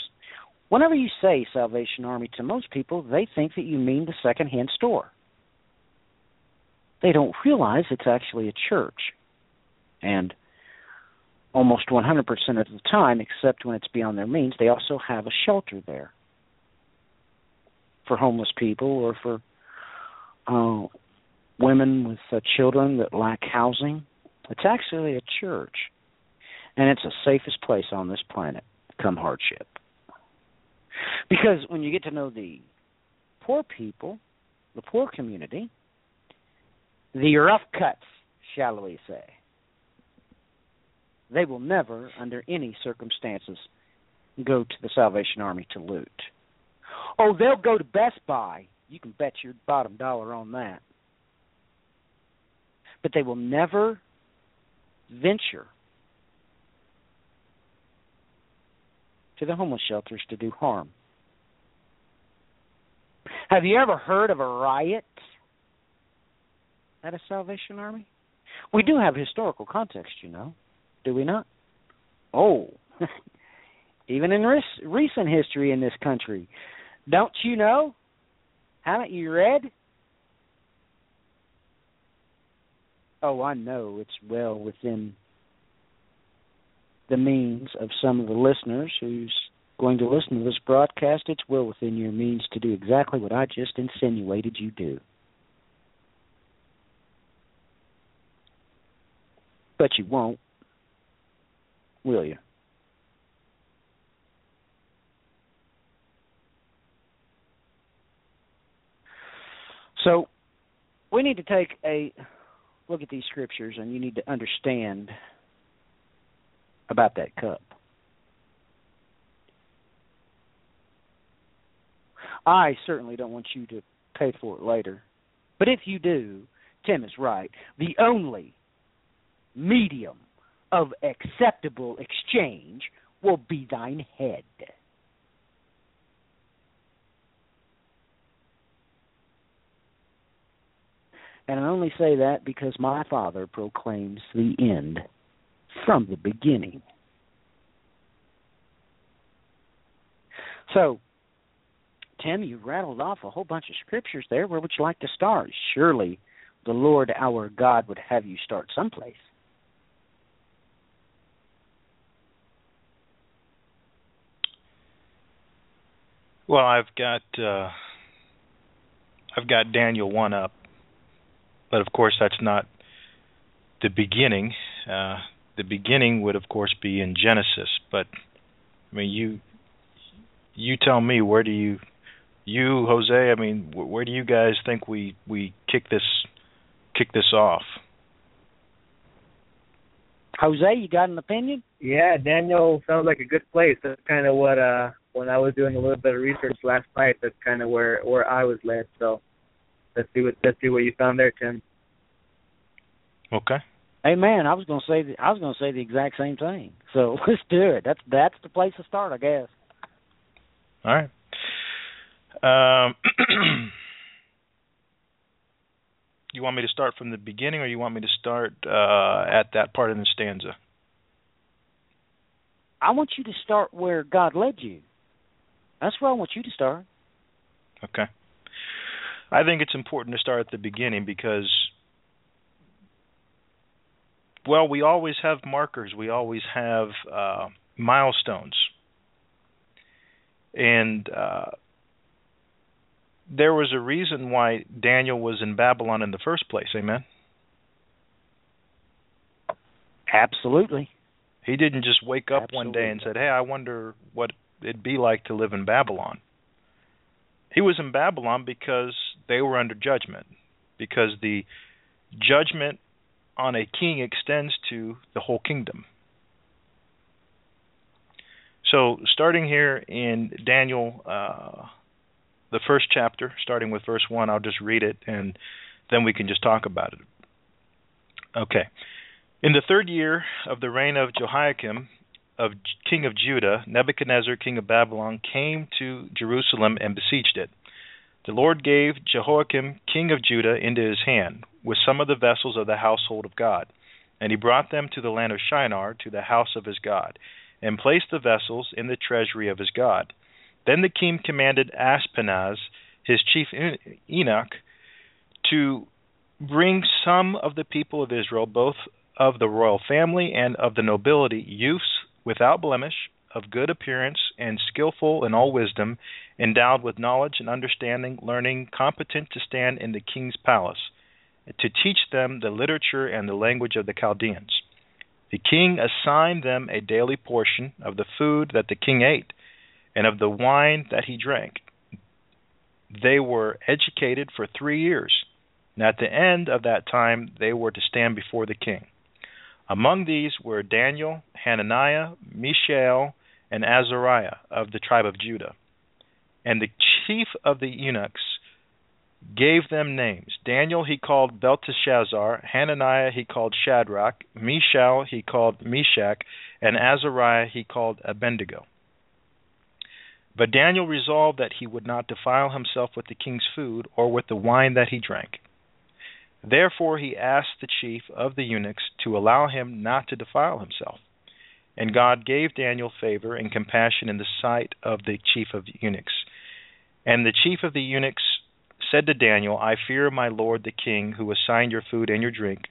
Whenever you say Salvation Army to most people, they think that you mean the secondhand store. They don't realize it's actually a church. And almost 100% of the time, except when it's beyond their means, they also have a shelter there for homeless people or for women with children that lack housing. It's actually a church, and it's the safest place on this planet come hardship. Because when you get to know the poor people, the poor community, the rough cuts, shall we say, they will never, under any circumstances, go to the Salvation Army to loot. Oh, they'll go to Best Buy. You can bet your bottom dollar on that. But they will never venture to the homeless shelters to do harm. Have you ever heard of a riot at a Salvation Army? We do have historical context, you know, do we not? Oh, even in recent history in this country, don't you know? Haven't you read? Oh, I know it's well within the means of some of the listeners who's going to listen to this broadcast. It's well within your means to do exactly what I just insinuated you do. But you won't, will you? So we need to take a look at these scriptures, and you need to understand about that cup. I certainly don't want you to pay for it later. But if you do, Tim is right. The only medium of acceptable exchange will be thine head. And I only say that because my Father proclaims the end from the beginning. So, Tim, you rattled off a whole bunch of scriptures there. Where would you like to start? Surely the Lord our God would have you start someplace. Well, I've got Daniel 1 up. But, of course, that's not the beginning. The beginning would, of course, be in Genesis. But, I mean, you tell me, where do you, Jose, I mean, where do you guys think we kick this off? Jose, you got an opinion? Yeah, Daniel sounds like a good place. That's kind of what, when I was doing a little bit of research last night, that's kind of where I was led, so. Let's see what you found there, Tim. Okay. Hey, man, I was gonna say the exact same thing. So let's do it. That's the place to start, I guess. All right. you want me to start from the beginning, or you want me to start at that part in the stanza? I want you to start where God led you. That's where I want you to start. Okay. I think it's important to start at the beginning because, well, we always have markers. We always have milestones. And there was a reason why Daniel was in Babylon in the first place. Amen? Absolutely. He didn't just wake up one day and said, hey, I wonder what it'd be like to live in Babylon. He was in Babylon because they were under judgment, because the judgment on a king extends to the whole kingdom. So starting here in Daniel, the first chapter, starting with verse 1, I'll just read it, and then we can just talk about it. Okay. In the third year of the reign of Jehoiakim, king of Judah, Nebuchadnezzar, king of Babylon, came to Jerusalem and besieged it. The Lord gave Jehoiakim, king of Judah, into his hand, with some of the vessels of the household of God. And he brought them to the land of Shinar, to the house of his God, and placed the vessels in the treasury of his God. Then the king commanded Ashpenaz, his chief eunuch, to bring some of the people of Israel, both of the royal family and of the nobility, youths without blemish, of good appearance, and skillful in all wisdom, endowed with knowledge and understanding, learning, competent to stand in the king's palace, to teach them the literature and the language of the Chaldeans. The king assigned them a daily portion of the food that the king ate and of the wine that he drank. They were educated for 3 years, and at the end of that time they were to stand before the king. Among these were Daniel, Hananiah, Mishael, and Azariah of the tribe of Judah. And the chief of the eunuchs gave them names. Daniel he called Belteshazzar, Hananiah he called Shadrach, Mishael he called Meshach, and Azariah he called Abednego. But Daniel resolved that he would not defile himself with the king's food or with the wine that he drank. Therefore he asked the chief of the eunuchs to allow him not to defile himself. And God gave Daniel favor and compassion in the sight of the chief of the eunuchs. And the chief of the eunuchs said to Daniel, I fear my lord the king, who assigned your food and your drink,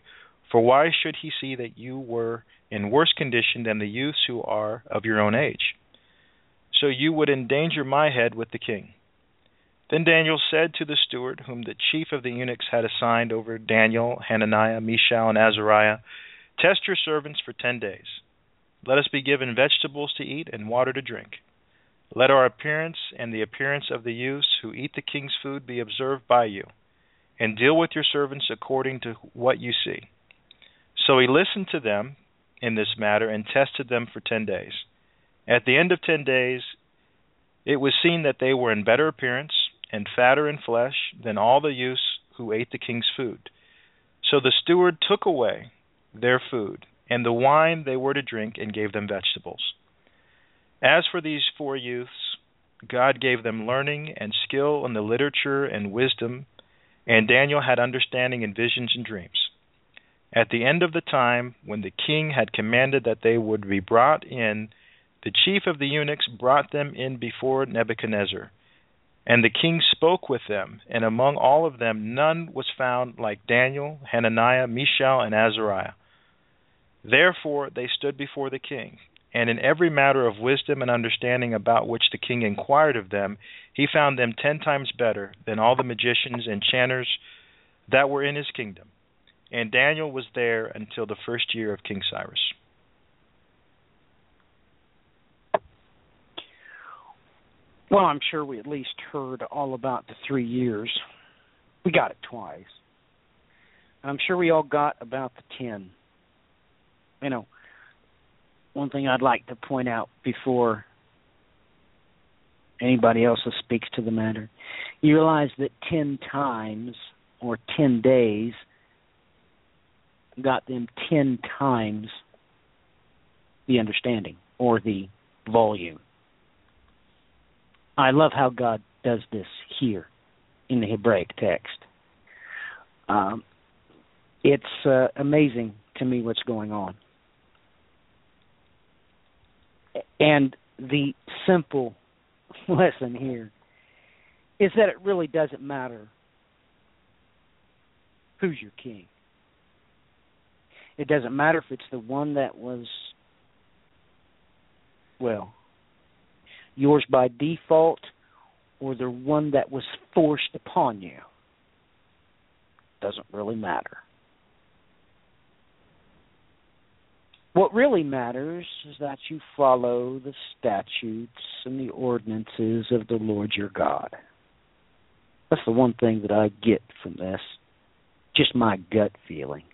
for why should he see that you were in worse condition than the youths who are of your own age? So you would endanger my head with the king. Then Daniel said to the steward, whom the chief of the eunuchs had assigned over Daniel, Hananiah, Mishael, and Azariah, test your servants for 10 days. Let us be given vegetables to eat and water to drink. Let our appearance and the appearance of the youths who eat the king's food be observed by you, and deal with your servants according to what you see. So he listened to them in this matter and tested them for 10 days. At the end of 10 days, it was seen that they were in better appearance and fatter in flesh than all the youths who ate the king's food. So the steward took away their food and the wine they were to drink and gave them vegetables. As for these 4 youths, God gave them learning and skill in the literature and wisdom, and Daniel had understanding in visions and dreams. At the end of the time, when the king had commanded that they would be brought in, the chief of the eunuchs brought them in before Nebuchadnezzar. And the king spoke with them, and among all of them none was found like Daniel, Hananiah, Mishael, and Azariah. Therefore they stood before the king, and in every matter of wisdom and understanding about which the king inquired of them, he found them 10 times better than all the magicians and enchanters that were in his kingdom. And Daniel was there until the first year of King Cyrus. Well, I'm sure we at least heard all about the 3 years. We got it twice. I'm sure we all got about the 10. You know, one thing I'd like to point out before anybody else speaks to the matter, you realize that 10 times or 10 days got them 10 times the understanding or the volume. I love how God does this here in the Hebraic text. It's amazing to me what's going on. And the simple lesson here is that it really doesn't matter who's your king. It doesn't matter if it's the one that was, well, yours by default or the one that was forced upon you. Doesn't really matter. What really matters is that you follow the statutes and the ordinances of the Lord your God. That's the one thing that I get from this, just my gut feeling.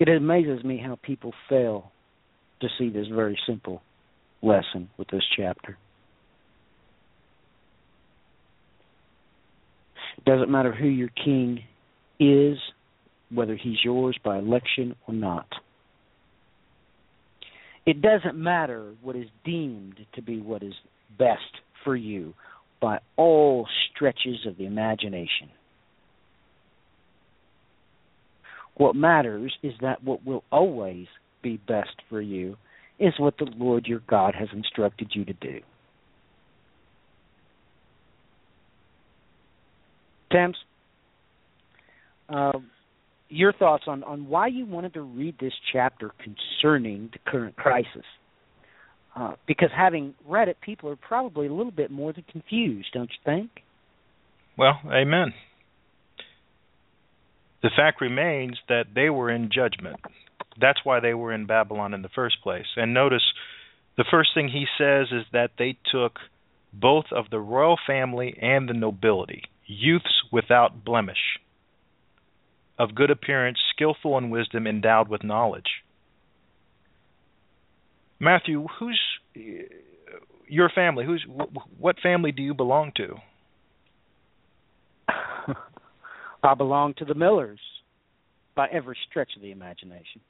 It amazes me how people fail to see this very simple lesson with this chapter. It doesn't matter who your king is, whether he's yours by election or not. It doesn't matter what is deemed to be what is best for you by all stretches of the imagination. What matters is that what will always be best for you is what the Lord your God has instructed you to do. Tams, your thoughts on why you wanted to read this chapter concerning the current crisis. Because having read it, people are probably a little bit more than confused, don't you think? Well, amen. The fact remains that they were in judgment. That's why they were in Babylon in the first place. And notice the first thing he says is that they took both of the royal family and the nobility, youths without blemish, of good appearance, skillful in wisdom, endowed with knowledge. Matthew, who's your family? What family do you belong to? I belong to the Millers by every stretch of the imagination.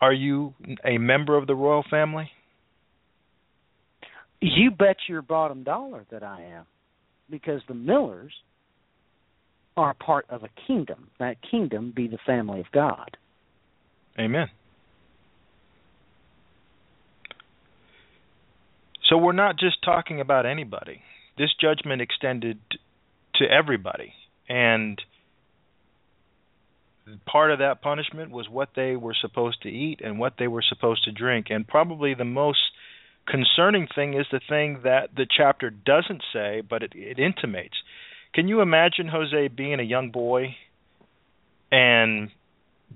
Are you a member of the royal family? You bet your bottom dollar that I am, because the Millers are part of a kingdom. That kingdom be the family of God. Amen. So we're not just talking about anybody. This judgment extended to everybody, and part of that punishment was what they were supposed to eat and what they were supposed to drink. And probably the most concerning thing is the thing that the chapter doesn't say, but it intimates. Can you imagine Jose being a young boy and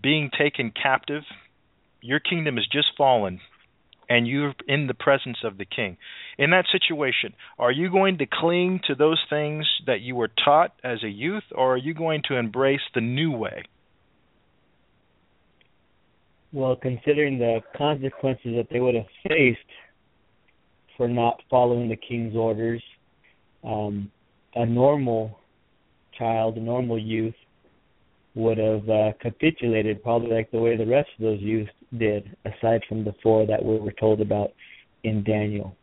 being taken captive? Your kingdom has just fallen, and you're in the presence of the king. In that situation, are you going to cling to those things that you were taught as a youth, or are you going to embrace the new way? Well, considering the consequences that they would have faced for not following the king's orders, a normal child, a normal youth, would have capitulated, probably like the way the rest of those youth did, aside from the four that we were told about in Daniel.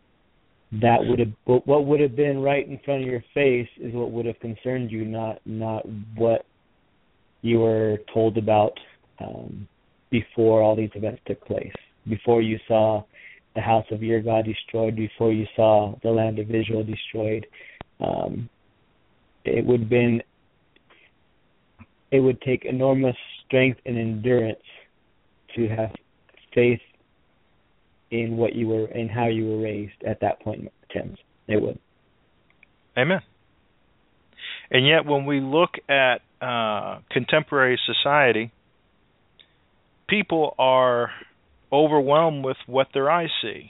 That would have, what would have been right in front of your face is what would have concerned you, not what you were told about before all these events took place, before you saw the house of your God destroyed, before you saw the land of Israel destroyed. It would have been, it would take enormous strength and endurance to have faith in what you were and how you were raised at that point, Tim. It would. Amen. And yet, when we look at contemporary society, people are overwhelmed with what their eyes see.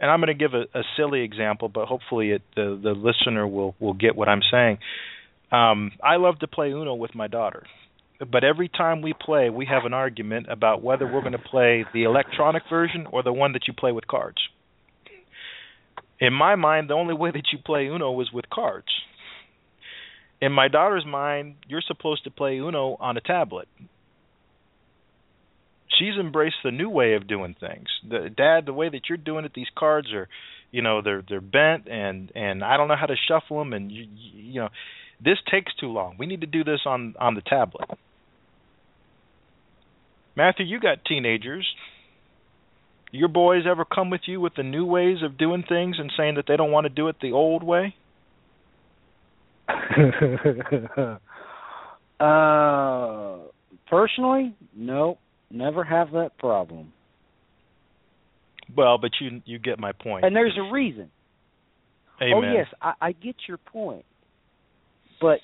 And I'm going to give a silly example, but hopefully the listener will get what I'm saying. I love to play Uno with my daughter, but every time we play, we have an argument about whether we're going to play the electronic version or the one that you play with cards. In my mind, the only way that you play Uno is with cards. In my daughter's mind, you're supposed to play Uno on a tablet. She's embraced the new way of doing things. Dad, the way that you're doing it, these cards are you know, they're bent and I don't know how to shuffle them, and you know, this takes too long. We need to do this on the tablet. Matthew, you got teenagers. Your boys ever come with you with the new ways of doing things and saying that they don't want to do it the old way? Personally, no, never have that problem. Well, but you get my point. And there's a reason. Amen. Oh, yes, I get your point. But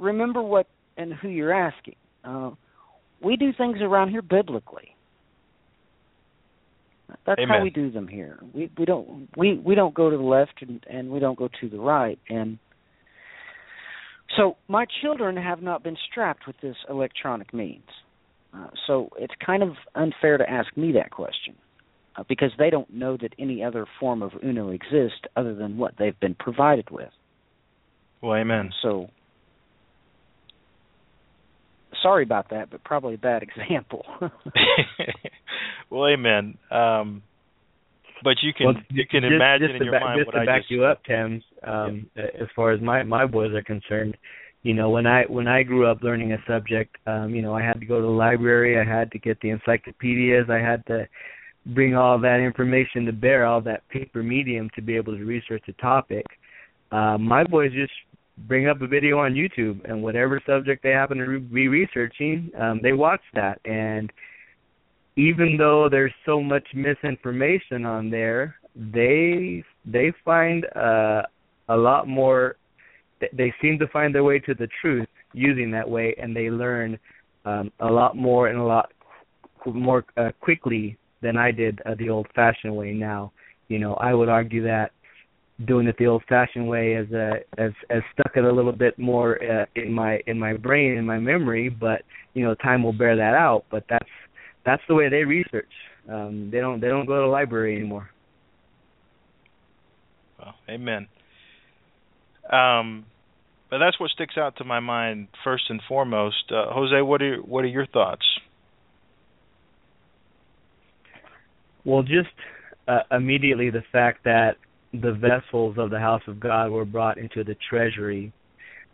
remember what and who you're asking. We do things around here biblically. That's Amen. How we do them here. We don't go to the left and we don't go to the right. And so my children have not been strapped with this electronic means. So it's kind of unfair to ask me that question because they don't know that any other form of UNO exists other than what they've been provided with. Well, amen. So sorry about that, but probably a bad example. Well, amen. But you can imagine in your mind what I just... Just to back you up, Tams, as far as my boys are concerned, you know, when I grew up learning a subject, you know, I had to go to the library, I had to get the encyclopedias, I had to bring all that information to bear, all that paper medium to be able to research a topic. My boys just bring up a video on YouTube, and whatever subject they happen to be researching, they watch that. And even though there's so much misinformation on there, they find a lot more. They seem to find their way to the truth using that way, and they learn a lot more and a lot more quickly than I did the old-fashioned way. Now, you know, I would argue that doing it the old-fashioned way as stuck it a little bit more in my brain, in my memory, but you know, time will bear that out. But that's the way they research. They don't go to the library anymore. Well, amen. But that's what sticks out to my mind first and foremost. Jose, what are your thoughts? Well, just immediately the fact that the vessels of the house of God were brought into the treasury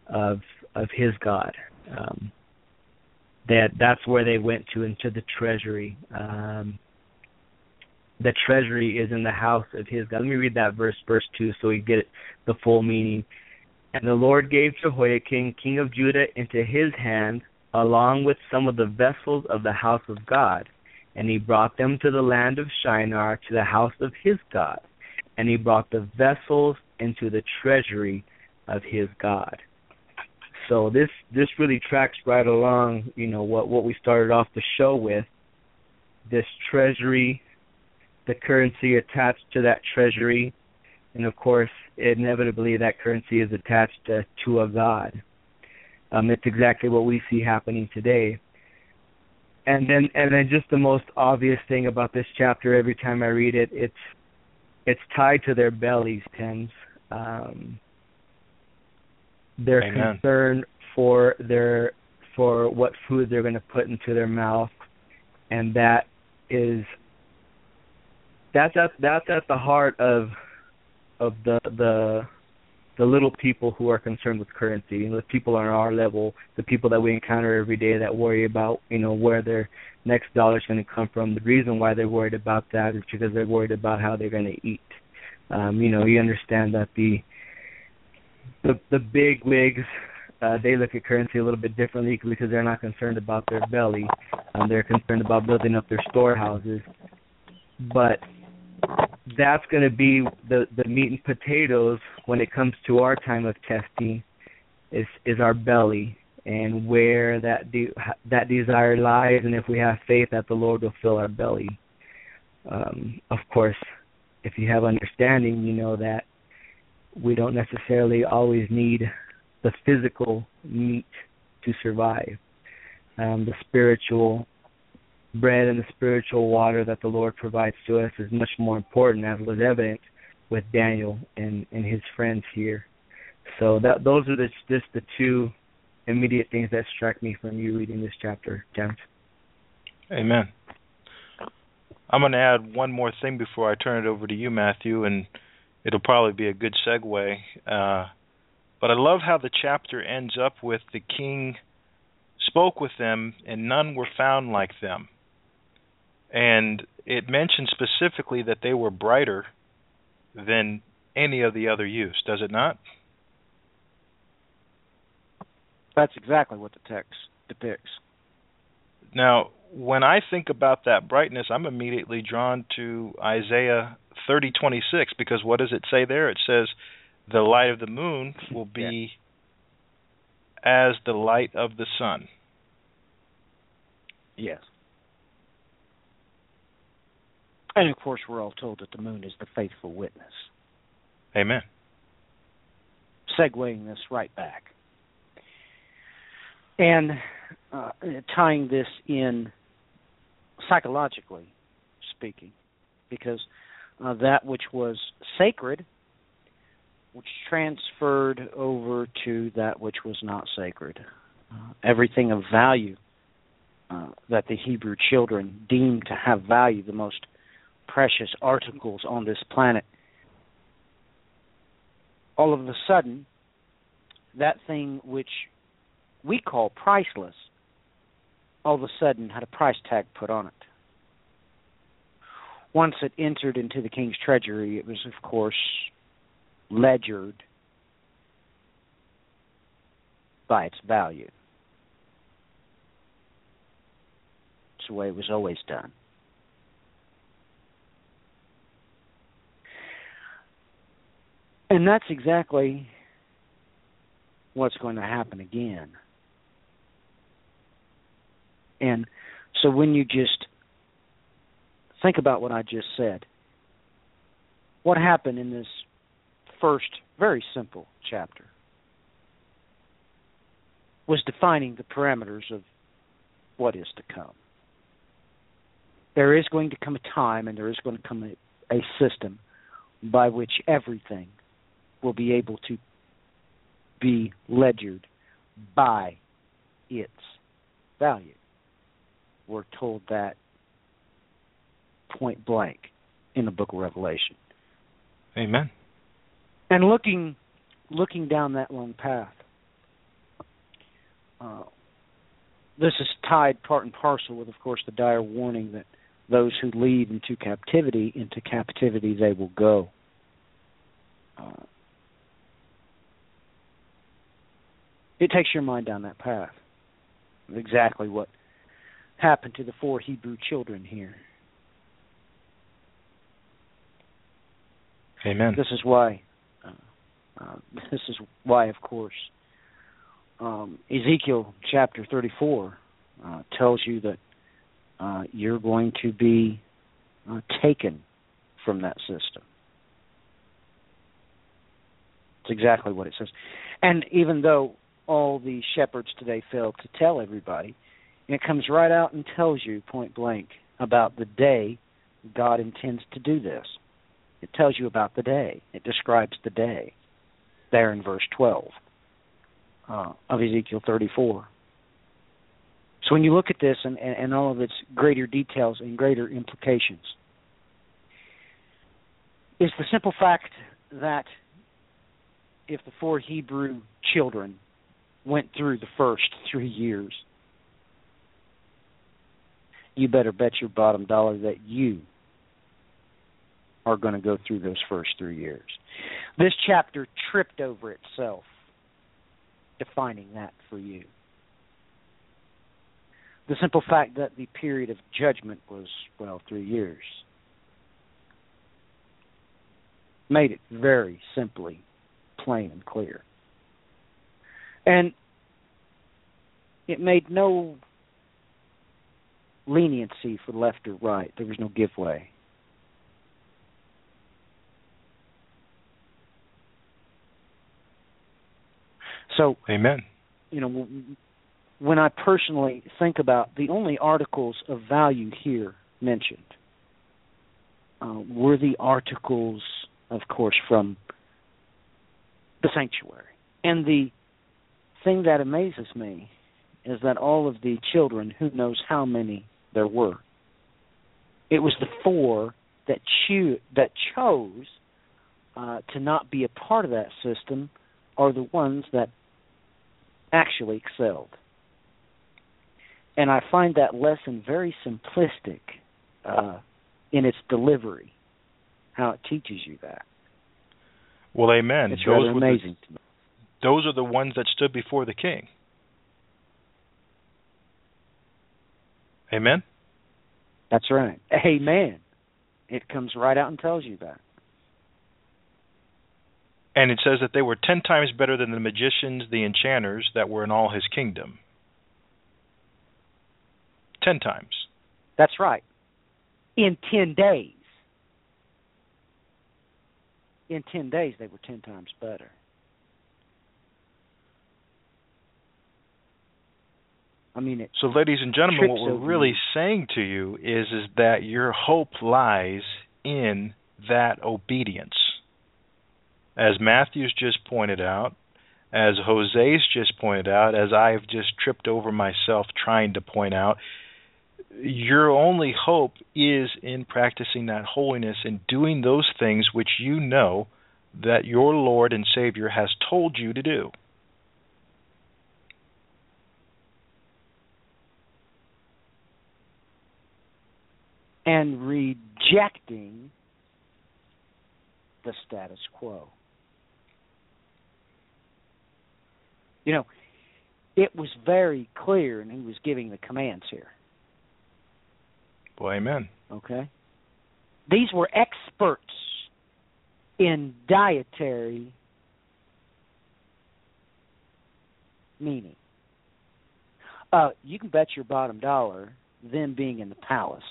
of his God. That's where they went to, into the treasury. The treasury is in the house of his God. Let me read that verse 2, so we get the full meaning. And the Lord gave Jehoiakim, king of Judah, into his hand, along with some of the vessels of the house of God. And he brought them to the land of Shinar, to the house of his God. And he brought the vessels into the treasury of his God. So this really tracks right along, you know, what we started off the show with. This treasury, the currency attached to that treasury, and of course, inevitably that currency is attached to a God. It's exactly what we see happening today. And then just the most obvious thing about this chapter, every time I read it, it's tied to their bellies, Tens. Their Amen. Concern for what food they're going to put into their mouth, and that's at the heart of the little people who are concerned with currency. You know, the people on our level, the people that we encounter every day that worry about, you know, where their next dollar's going to come from. The reason why they're worried about that is because they're worried about how they're going to eat. You know, you understand that the big wigs, they look at currency a little bit differently because they're not concerned about their belly. They're concerned about building up their storehouses. But that's going to be the meat and potatoes when it comes to our time of testing is our belly and where that desire lies, and if we have faith that the Lord will fill our belly. Of course, if you have understanding, you know that we don't necessarily always need the physical meat to survive. The spiritual bread and the spiritual water that the Lord provides to us is much more important, as was evident with Daniel and his friends here. So those are just the two immediate things that struck me from you reading this chapter, James. Amen. I'm going to add one more thing before I turn it over to you, Matthew, and it'll probably be a good segue. But I love how the chapter ends up with the king spoke with them, and none were found like them. And it mentions specifically that they were brighter than any of the other youths, does it not? That's exactly what the text depicts. Now, when I think about that brightness, I'm immediately drawn to Isaiah 30:26, because what does it say there? It says, the light of the moon will be as the light of the sun. Yes. And, of course, we're all told that the moon is the faithful witness. Amen. Segueing this right back. And tying this in psychologically speaking, because that which was sacred, which transferred over to that which was not sacred. Everything of value that the Hebrew children deemed to have value, the most precious articles on this planet, all of a sudden, that thing which we call priceless, all of a sudden had a price tag put on it. Once it entered into the king's treasury, it was, of course, ledgered by its value. It's the way it was always done. And that's exactly what's going to happen again. And so when you just think about what I just said, what happened in this first, very simple chapter was defining the parameters of what is to come. There is going to come a time, and there is going to come a system by which everything will be able to be ledgered by its value. We're told that point blank in the book of Revelation. Amen. And looking down that long path, this is tied part and parcel with, of course, the dire warning that those who lead into captivity they will go. It takes your mind down that path. Exactly what happened to the 4 Hebrew children here. Amen. This is why, of course, Ezekiel chapter 34 tells you that you're going to be taken from that system. It's exactly what it says. And even though all the shepherds today failed to tell everybody, and it comes right out and tells you point blank about the day God intends to do this. It tells you about the day. It describes the day there in verse 12 of Ezekiel 34. So when you look at this and all of its greater details and greater implications, is the simple fact that if the 4 Hebrew children went through the first 3 years, you better bet your bottom dollar that you are going to go through those first 3 years. This chapter tripped over itself, defining that for you. The simple fact that the period of judgment was, 3 years, made it very simply plain and clear. And it made no leniency for left or right. There was no giveaway. So, amen. You know, when I personally think about the only articles of value here mentioned were the articles, of course, from the sanctuary. And the thing that amazes me is that all of the children, who knows how many there were, It was the four that chose to not be a part of that system are the ones that actually excelled. And I find that lesson very simplistic in its delivery, how it teaches you that. Well, amen. It's rather amazing to me. Those are the ones that stood before the king. Amen? That's right. Amen. It comes right out and tells you that. And it says that they were 10 times better than the magicians, the enchanters that were in all his kingdom. 10 times. That's right. In 10 days. In 10 days, they were 10 times better. I mean, so, ladies and gentlemen, what we're really saying to you is that your hope lies in that obedience. As Matthew's just pointed out, as Jose's just pointed out, as I've just tripped over myself trying to point out, your only hope is in practicing that holiness and doing those things which you know that your Lord and Savior has told you to do. And rejecting the status quo. You know, it was very clear in who was giving the commands here. Well, amen. Okay? These were experts in dietary meaning. You can bet your bottom dollar, them being in the palace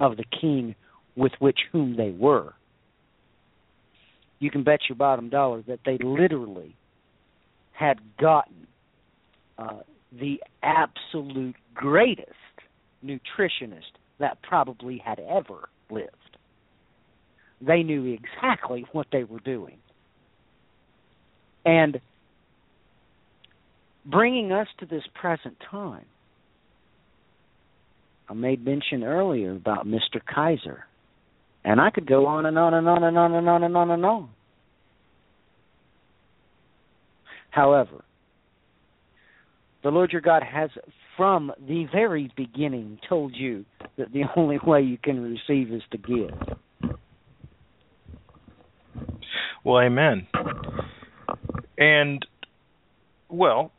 of the king with which whom they were. You can bet your bottom dollar that they literally had gotten the absolute greatest nutritionist that probably had ever lived. They knew exactly what they were doing. And bringing us to this present time, I made mention earlier about Mr. Kaiser, and I could go on and on and on and on and on and on and on. However, the Lord your God has from the very beginning told you that the only way you can receive is to give. Well, amen. And, well,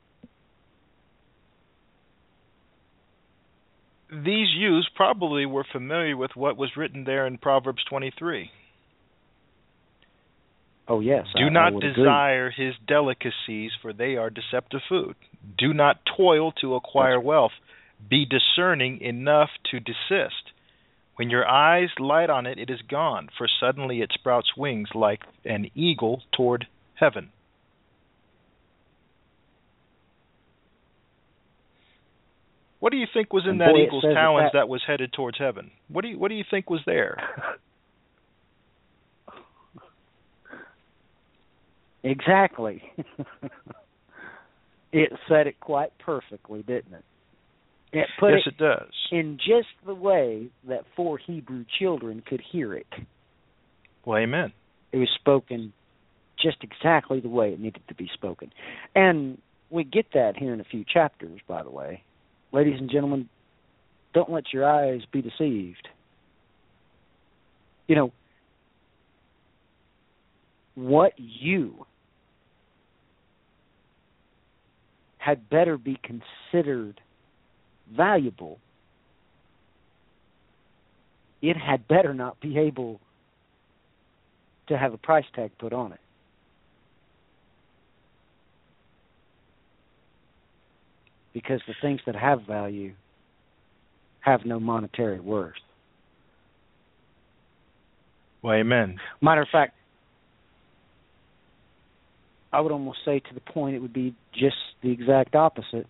these youths probably were familiar with what was written there in Proverbs 23. Oh, yes. Do not desire his delicacies, for they are deceptive food. Do not toil to acquire wealth. Be discerning enough to desist. When your eyes light on it, it is gone, for suddenly it sprouts wings like an eagle toward heaven. What do you think was in that eagle's talons that was headed towards heaven? What do you think was there? Exactly. It said it quite perfectly, didn't it? It put yes, it does. In just the way that four Hebrew children could hear it. Well, amen. It was spoken just exactly the way it needed to be spoken. And we get that here in a few chapters, by the way. Ladies and gentlemen, don't let your eyes be deceived. You know, what you had better be considered valuable, it had better not be able to have a price tag put on it. Because the things that have value have no monetary worth. Well, amen. Matter of fact, I would almost say to the point it would be just the exact opposite.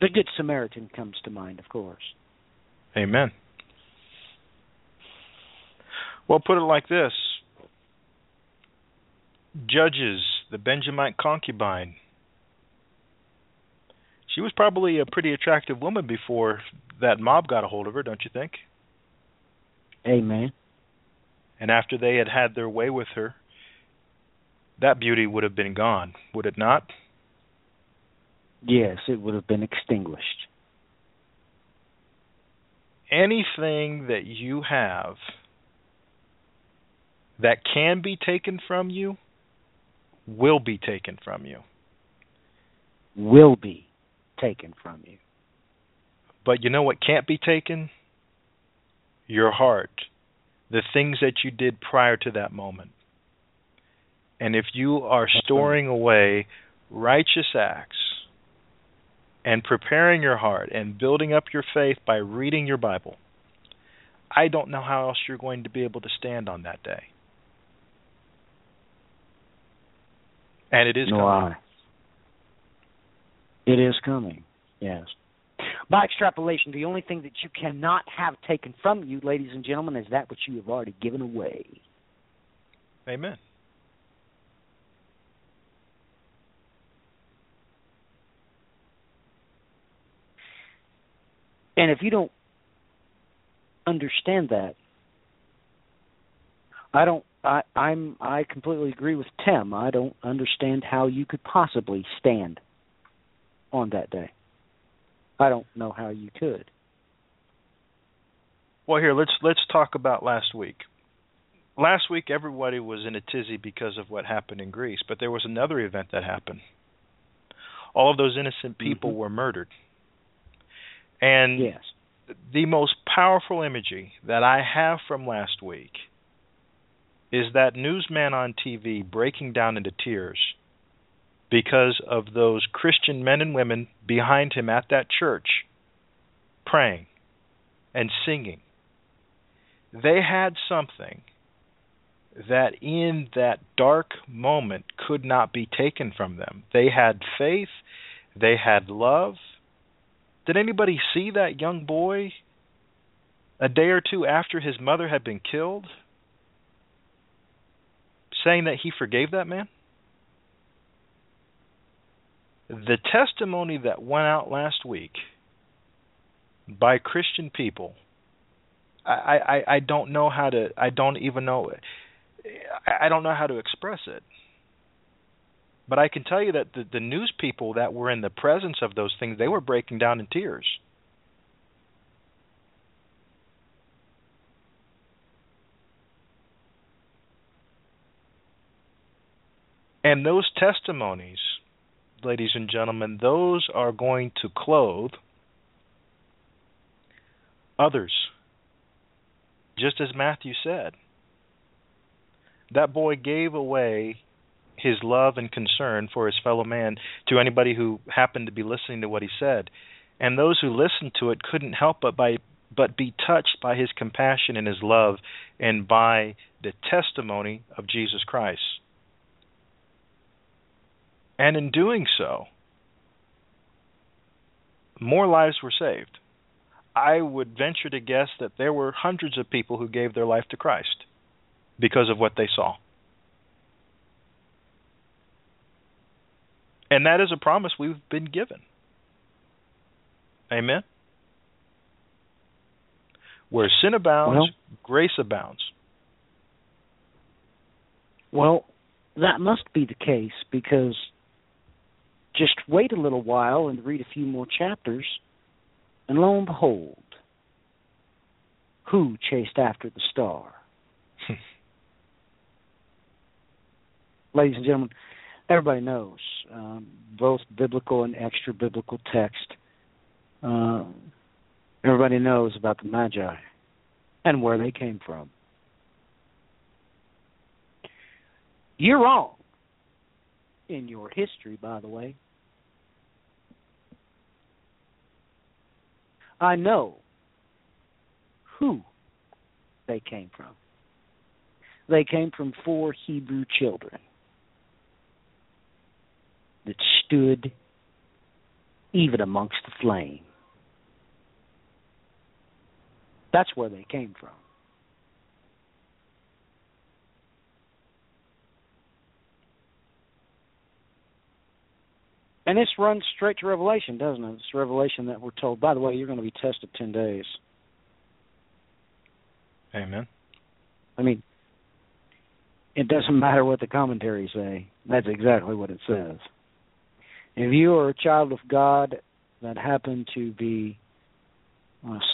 The Good Samaritan comes to mind, of course. Amen. Well, put it like this. Judges, the Benjamite concubine, She was probably a pretty attractive woman before that mob got a hold of her, don't you think? Amen. And after they had had their way with her, that beauty would have been gone, would it not? Yes, it would have been extinguished. Anything that you have that can be taken from you will be taken from you. Will be taken from you. But you know what can't be taken? Your heart. The things that you did prior to that moment. And if you are storing away righteous acts and preparing your heart and building up your faith by reading your Bible, I don't know how else you're going to be able to stand on that day. And it is coming. It is coming, yes. By extrapolation, the only thing that you cannot have taken from you, ladies and gentlemen, is that which you have already given away. Amen. And if you don't understand that, I completely agree with Tim. I don't understand how you could possibly stand on that day. I don't know how you could. Well, here, let's talk about last week. Last week, everybody was in a tizzy because of what happened in Greece, but there was another event that happened. All of those innocent people were murdered. And yes, the most powerful imagery that I have from last week is that newsman on TV breaking down into tears because of those Christian men and women behind him at that church praying and singing. They had something that in that dark moment could not be taken from them. They had faith. They had love. Did anybody see that young boy a day or two after his mother had been killed saying that he forgave that man? The testimony that went out last week by Christian people, I don't know how to, I don't even know it. I don't know how to express it. But I can tell you that the news people that were in the presence of those things, they were breaking down in tears. And those testimonies, ladies and gentlemen, those are going to clothe others. Just as Matthew said, that boy gave away his love and concern for his fellow man to anybody who happened to be listening to what he said. And those who listened to it couldn't help but be touched by his compassion and his love and by the testimony of Jesus Christ. And in doing so, more lives were saved. I would venture to guess that there were hundreds of people who gave their life to Christ because of what they saw. And that is a promise we've been given. Amen? Where sin abounds, grace abounds. Well, that must be the case, because just wait a little while and read a few more chapters, and lo and behold, who chased after the star? Ladies and gentlemen, everybody knows, both biblical and extra-biblical text, everybody knows about the Magi and where they came from. You're wrong in your history, by the way. I know who they came from. They came from 4 Hebrew children that stood even amongst the flame. That's where they came from. And this runs straight to Revelation, doesn't it? It's Revelation that we're told, by the way, you're going to be tested 10 days. Amen. I mean, it doesn't matter what the commentaries say. That's exactly what it says. If you are a child of God that happen to be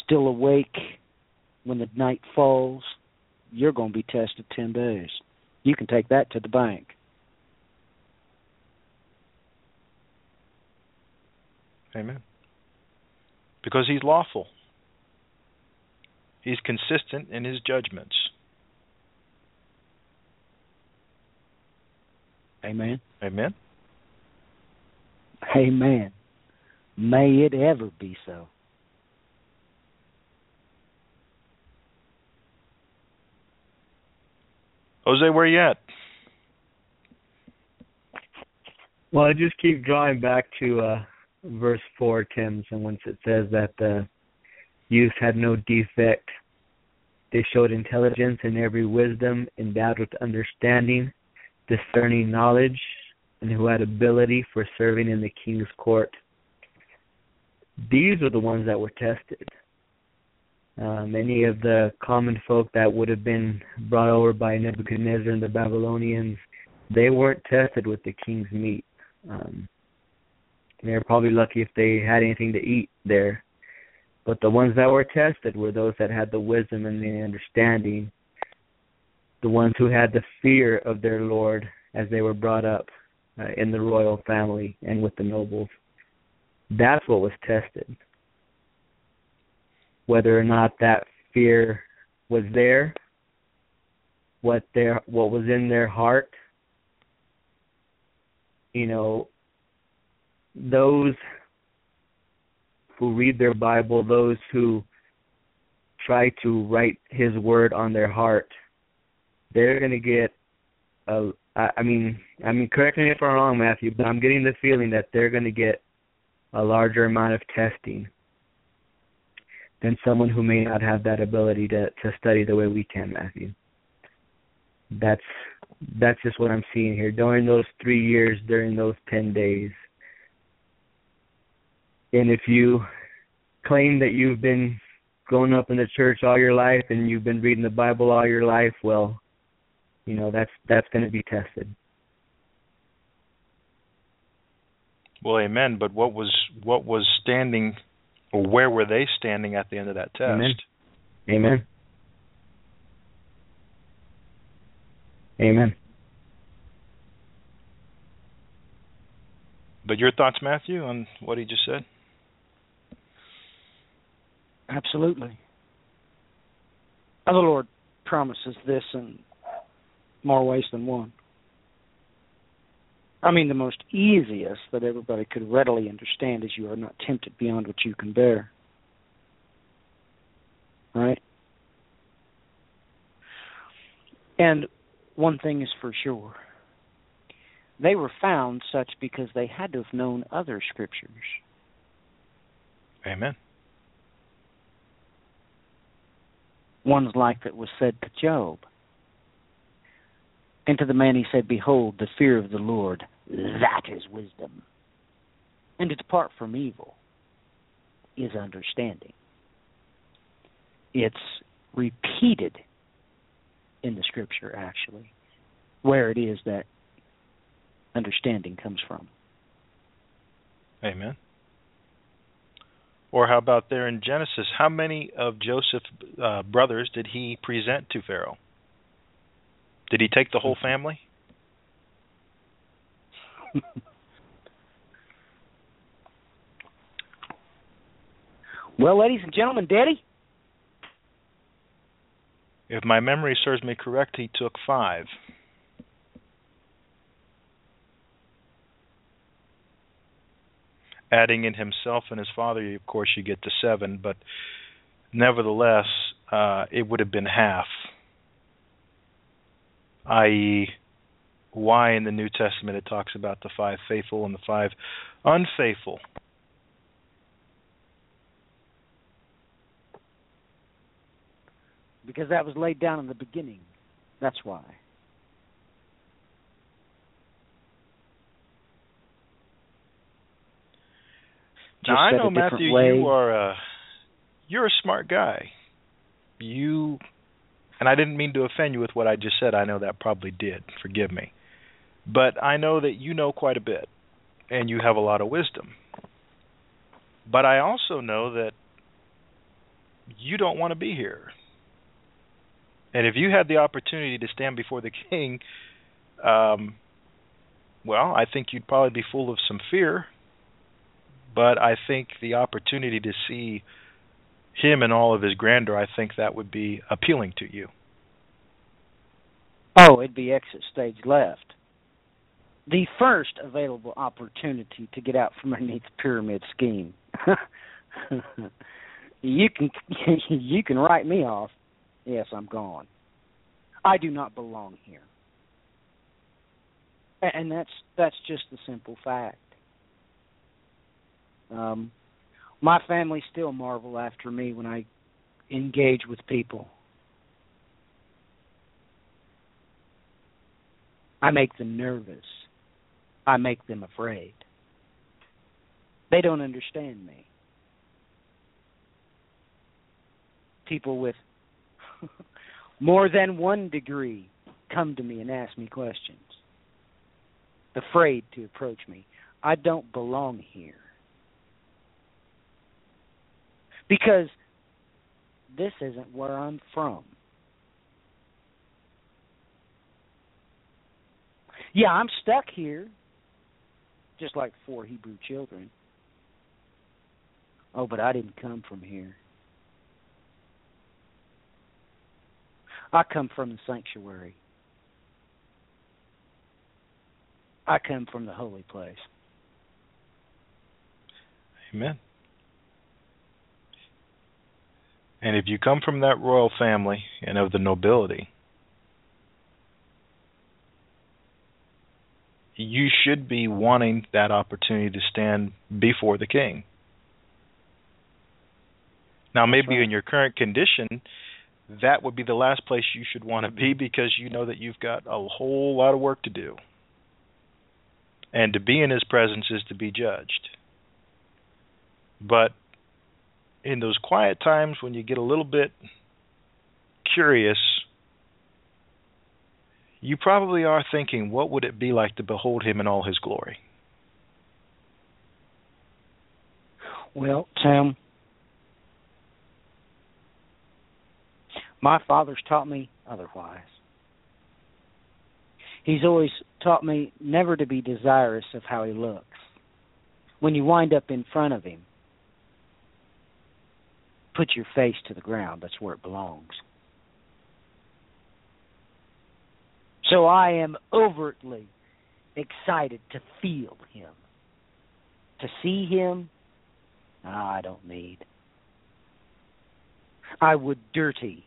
still awake when the night falls, you're going to be tested 10 days. You can take that to the bank. Amen. Because he's lawful. He's consistent in his judgments. Amen. Amen. Amen. May it ever be so. Jose, where you at? Well, I just keep drawing back to verse 4, Tim's, and once it says that the youth had no defect. They showed intelligence in every wisdom, endowed with understanding, discerning knowledge, and who had ability for serving in the king's court. These are the ones that were tested. Many of the common folk that would have been brought over by Nebuchadnezzar and the Babylonians, they weren't tested with the king's meat. They were probably lucky if they had anything to eat there. But the ones that were tested were those that had the wisdom and the understanding, the ones who had the fear of their Lord as they were brought up in the royal family and with the nobles. That's what was tested. Whether or not that fear was there, what was in their heart, you know, those who read their Bible, those who try to write his word on their heart, they're going to get, I mean, correct me if I'm wrong, Matthew, but I'm getting the feeling that they're going to get a larger amount of testing than someone who may not have that ability to study the way we can, Matthew. That's just what I'm seeing here. During those 3 years, during those 10 days, and if you claim that you've been growing up in the church all your life and you've been reading the Bible all your life, well, you know, that's going to be tested. Well, amen. But what was standing, or where were they standing at the end of that test? Amen. Amen. Amen. But your thoughts, Matthew, on what he just said? Absolutely. The Lord promises this in more ways than one. I mean, the most easiest that everybody could readily understand is you are not tempted beyond what you can bear. Right? And one thing is for sure. They were found such because they had to have known other scriptures. Amen. Ones like that was said to Job. And to the man he said, behold, the fear of the Lord, that is wisdom. And to depart from evil is understanding. It's repeated in the scripture, actually, where it is that understanding comes from. Amen. Or how about there in Genesis? How many of Joseph's brothers did he present to Pharaoh? Did he take the whole family? Well, ladies and gentlemen, Daddy? If my memory serves me correct, he took 5. Adding in himself and his father, of course, you get to 7, but nevertheless, it would have been half, i.e., why in the New Testament it talks about the 5 faithful and the 5 unfaithful. Because that was laid down in the beginning. That's why. Now, I know, Matthew, you're a smart guy. And I didn't mean to offend you with what I just said. I know that probably did. Forgive me. But I know that you know quite a bit, and you have a lot of wisdom. But I also know that you don't want to be here. And if you had the opportunity to stand before the king, well, I think you'd probably be full of some fear. But I think the opportunity to see him and all of his grandeur, I think that would be appealing to you. Oh, it'd be exit stage left. The first available opportunity to get out from underneath the pyramid scheme. You can write me off. Yes, I'm gone. I do not belong here. And that's just the simple fact. My family still marvel after me when I engage with people. I make them nervous. I make them afraid. They don't understand me. People with more than one degree come to me and ask me questions, afraid to approach me. I don't belong here. Because this isn't where I'm from. Yeah, I'm stuck here, just like 4 Hebrew children. Oh, but I didn't come from here. I come from the sanctuary. I come from the holy place. Amen. And if you come from that royal family and of the nobility, you should be wanting that opportunity to stand before the king. Now, maybe in your current condition, that would be the last place you should want to be, because you know that you've got a whole lot of work to do. And to be in his presence is to be judged. But in those quiet times when you get a little bit curious, you probably are thinking, what would it be like to behold him in all his glory? Well, Tim, my father's taught me otherwise. He's always taught me never to be desirous of how he looks. When you wind up in front of him, put your face to the ground. That's where it belongs. So I am overtly excited to feel him. To see him, I don't need. I would dirty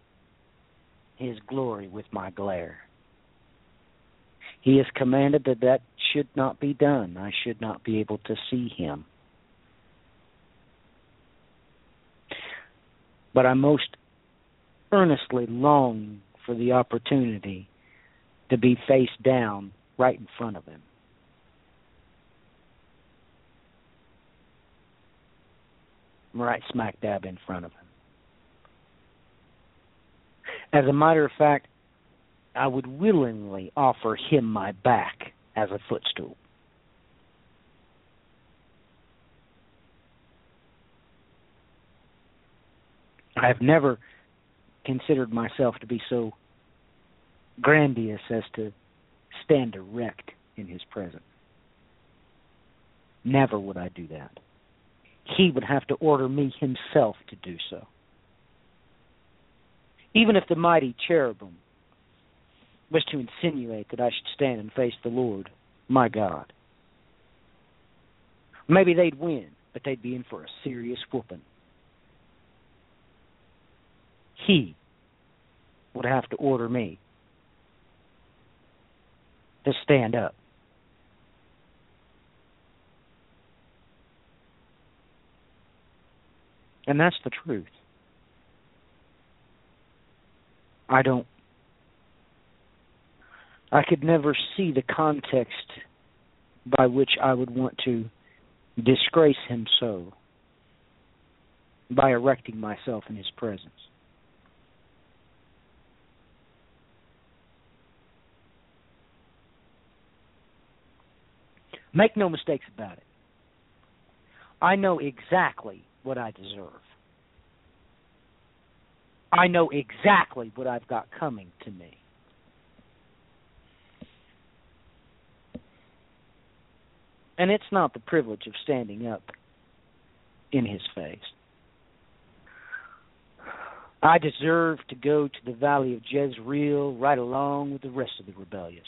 his glory with my glare. He has commanded that should not be done. I should not be able to see him. But I most earnestly long for the opportunity to be face down right in front of him. I'm right smack dab in front of him. As a matter of fact, I would willingly offer him my back as a footstool. I have never considered myself to be so grandiose as to stand erect in his presence. Never would I do that. He would have to order me himself to do so. Even if the mighty cherubim was to insinuate that I should stand and face the Lord, my God. Maybe they'd win, but they'd be in for a serious whooping. He would have to order me to stand up. And that's the truth. I could never see the context by which I would want to disgrace him so by erecting myself in his presence. Make no mistakes about it. I know exactly what I deserve. I know exactly what I've got coming to me. And it's not the privilege of standing up in his face. I deserve to go to the valley of Jezreel right along with the rest of the rebellious.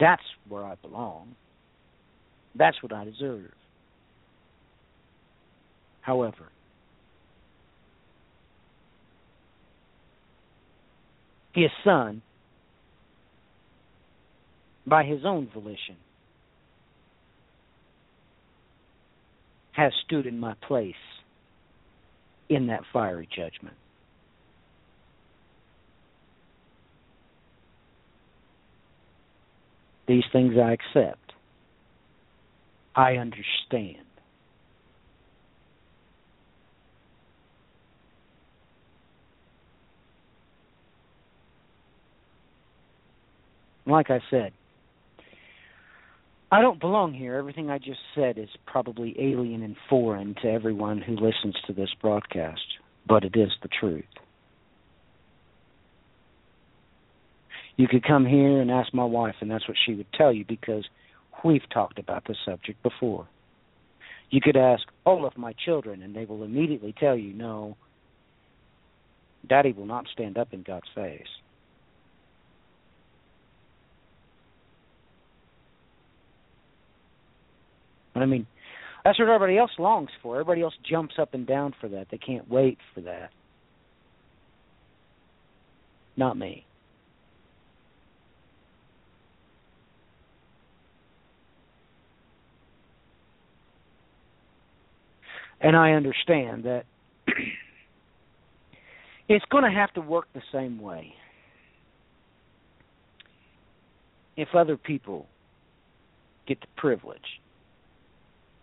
That's where I belong. That's what I deserve. However, his son, by his own volition, has stood in my place in that fiery judgment. These things I accept. I understand. Like I said, I don't belong here. Everything I just said is probably alien and foreign to everyone who listens to this broadcast, but it is the truth. You could come here and ask my wife, and that's what she would tell you, because we've talked about this subject before. You could ask all of my children, and they will immediately tell you, no, Daddy will not stand up in God's face. I mean, that's what everybody else longs for. Everybody else jumps up and down for that. They can't wait for that. Not me. And I understand that it's going to have to work the same way if other people get the privilege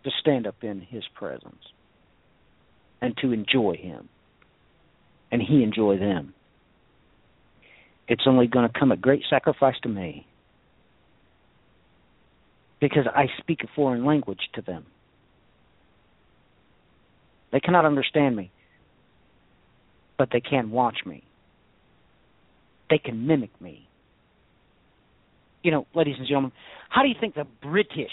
to stand up in his presence and to enjoy him, and he enjoy them. It's only going to come a great sacrifice to me, because I speak a foreign language to them. They cannot understand me, but they can watch me. They can mimic me. You know, ladies and gentlemen, how do you think the British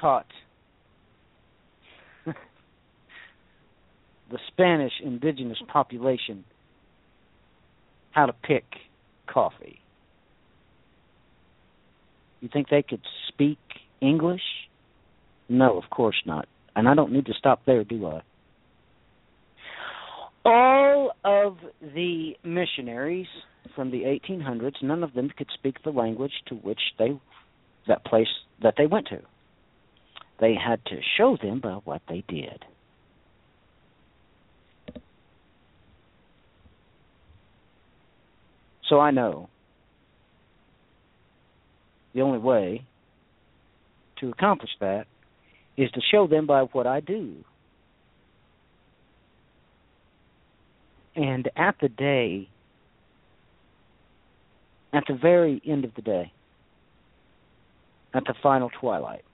taught the Spanish indigenous population how to pick coffee? You think they could speak English? No, of course not. And I don't need to stop there, do I? All of the missionaries from the 1800s, none of them could speak the language to which that place that they went to. They had to show them by what they did. So I know the only way to accomplish that is to show them by what I do. And at the very end of the day, at the final twilight,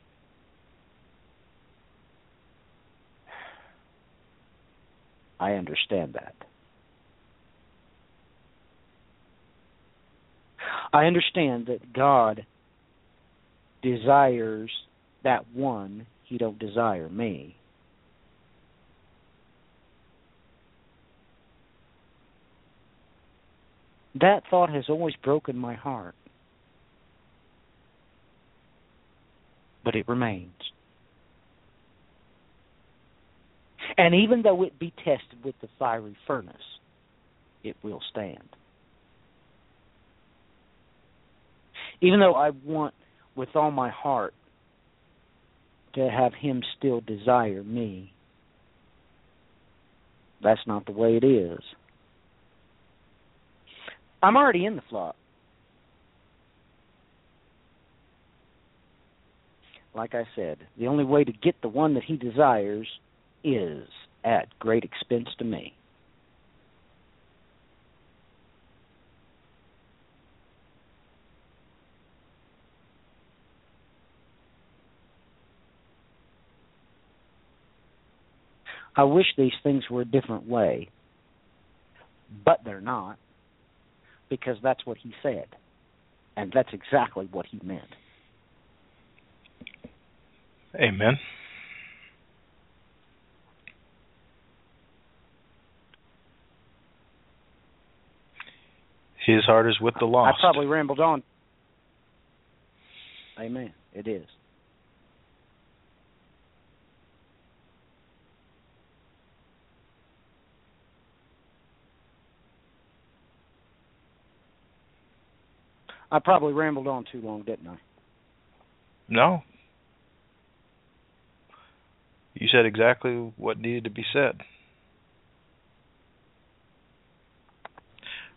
I understand that. I understand that God desires that one. He don't desire me. That thought has always broken my heart. But it remains. And even though it be tested with the fiery furnace, it will stand. Even though I want with all my heart to have him still desire me, that's not the way it is. I'm already in the flock. like I said, the only way to get the one that he desires is at great expense to me. I wish these things were a different way, but they're not, because that's what he said, and that's exactly what he meant. Amen. His heart is with the lost. I probably rambled on. Amen. It is. I probably rambled on too long, didn't I? No. You said exactly what needed to be said.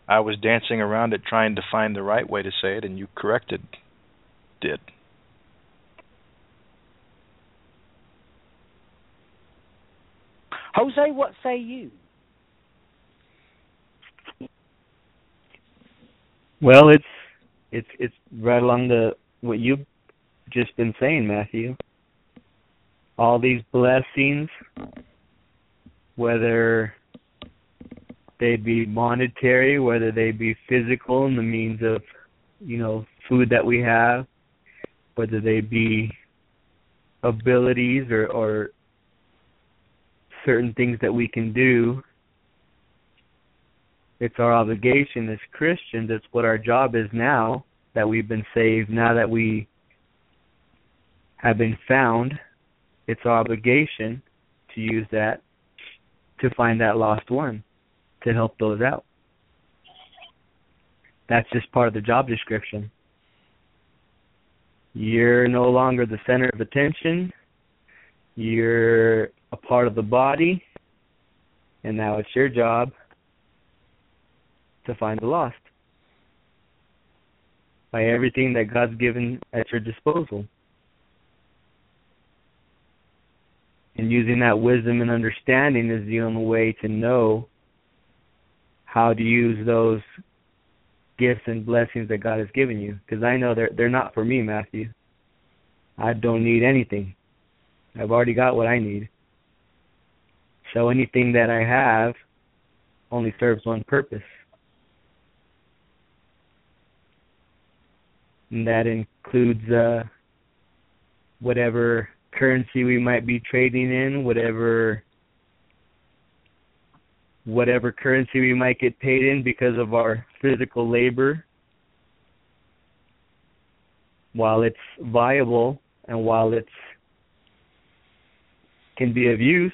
I was dancing around it trying to find the right way to say it, and you corrected it. Jose, what say you? Well, it's right along the what you've just been saying, Matthew. All these blessings, whether they be monetary, whether they be physical in the means of, you know, food that we have, whether they be abilities or certain things that we can do, it's our obligation as Christians. It's what our job is now that we've been saved, now that we have been found. It's our obligation to use that to find that lost one, to help those out. That's just part of the job description. You're no longer the center of attention. You're a part of the body, and now it's your job to find the lost by everything that God's given at your disposal. And using that wisdom and understanding is the only way to know how to use those gifts and blessings that God has given you. Because I know they're not for me, Matthew. I don't need anything. I've already got what I need. So anything that I have only serves one purpose. And that includes whatever currency we might be trading in, whatever currency we might get paid in because of our physical labor. While it's viable and while it can be of use,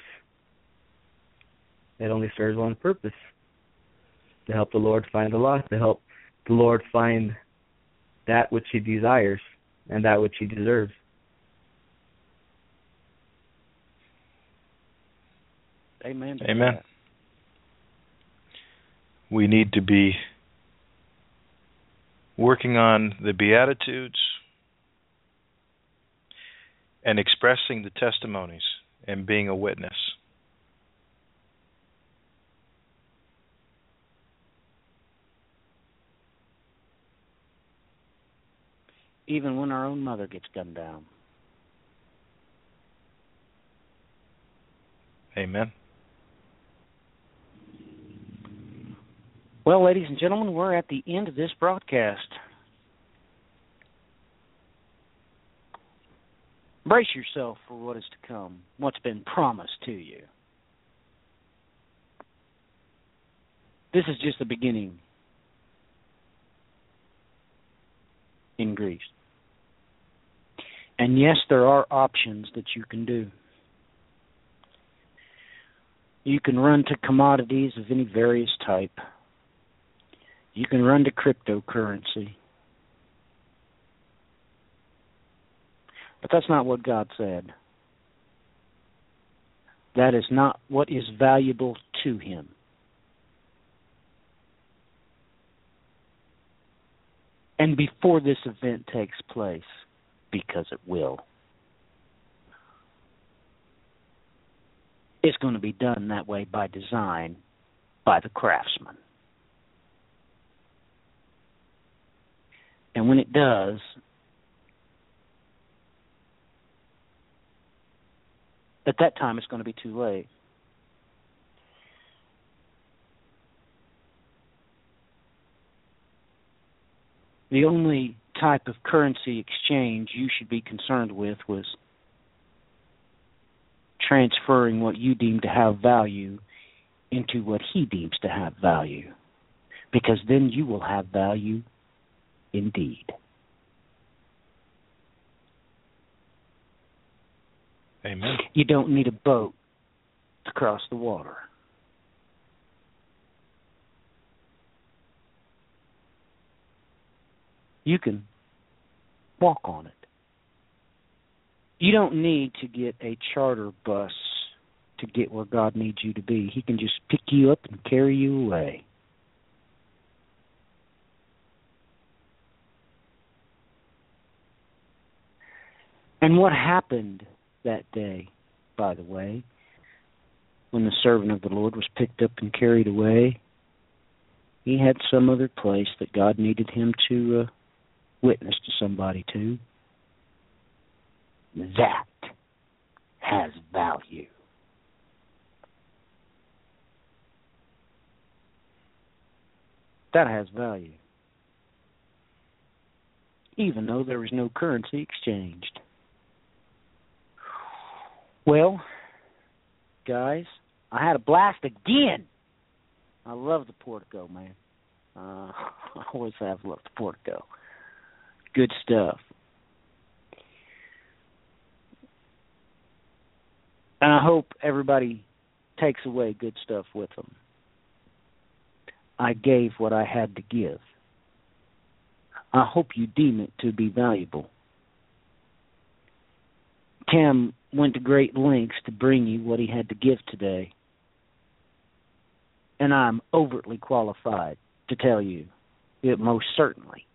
it only serves one purpose: to help the Lord find the lost, to help the Lord find that which he desires and that which he deserves. Amen. Amen. We need to be working on the Beatitudes and expressing the testimonies and being a witness. Even when our own mother gets gunned down. Amen. Well, ladies and gentlemen, we're at the end of this broadcast. Brace yourself for what is to come, what's been promised to you. This is just the beginning in Greece. And yes, there are options that you can do. You can run to commodities of any various type. You can run to cryptocurrency. But that's not what God said. That is not what is valuable to him. And before this event takes place, because it will, It's going to be done that way by design by the craftsman. And when it does, at that time it's going to be too late. The only type of currency exchange you should be concerned with was transferring what you deem to have value into what he deems to have value, because then you will have value indeed. Amen. You don't need a boat to cross the water. You can walk on it. You don't need to get a charter bus to get where God needs you to be. He can just pick you up and carry you away. And what happened that day, by the way, when the servant of the Lord was picked up and carried away? He had some other place that God needed him to witness to somebody to. That has value. That has value. Even though there is no currency exchanged. Well, guys, I had a blast again. I love the Portico, man. I always have loved the Portico. Good stuff. And I hope everybody takes away good stuff with them. I gave what I had to give. I hope you deem it to be valuable. Tim went to great lengths to bring you what he had to give today. And I'm overtly qualified to tell you it most certainly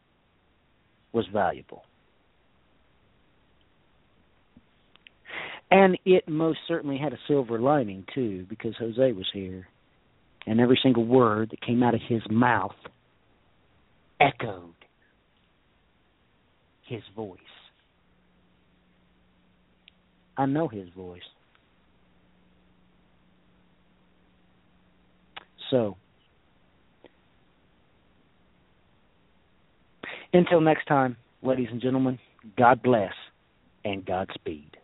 was valuable. And it most certainly had a silver lining, too, because Jose was here. And every single word that came out of his mouth echoed his voice. I know his voice. So, until next time, ladies and gentlemen, God bless and Godspeed.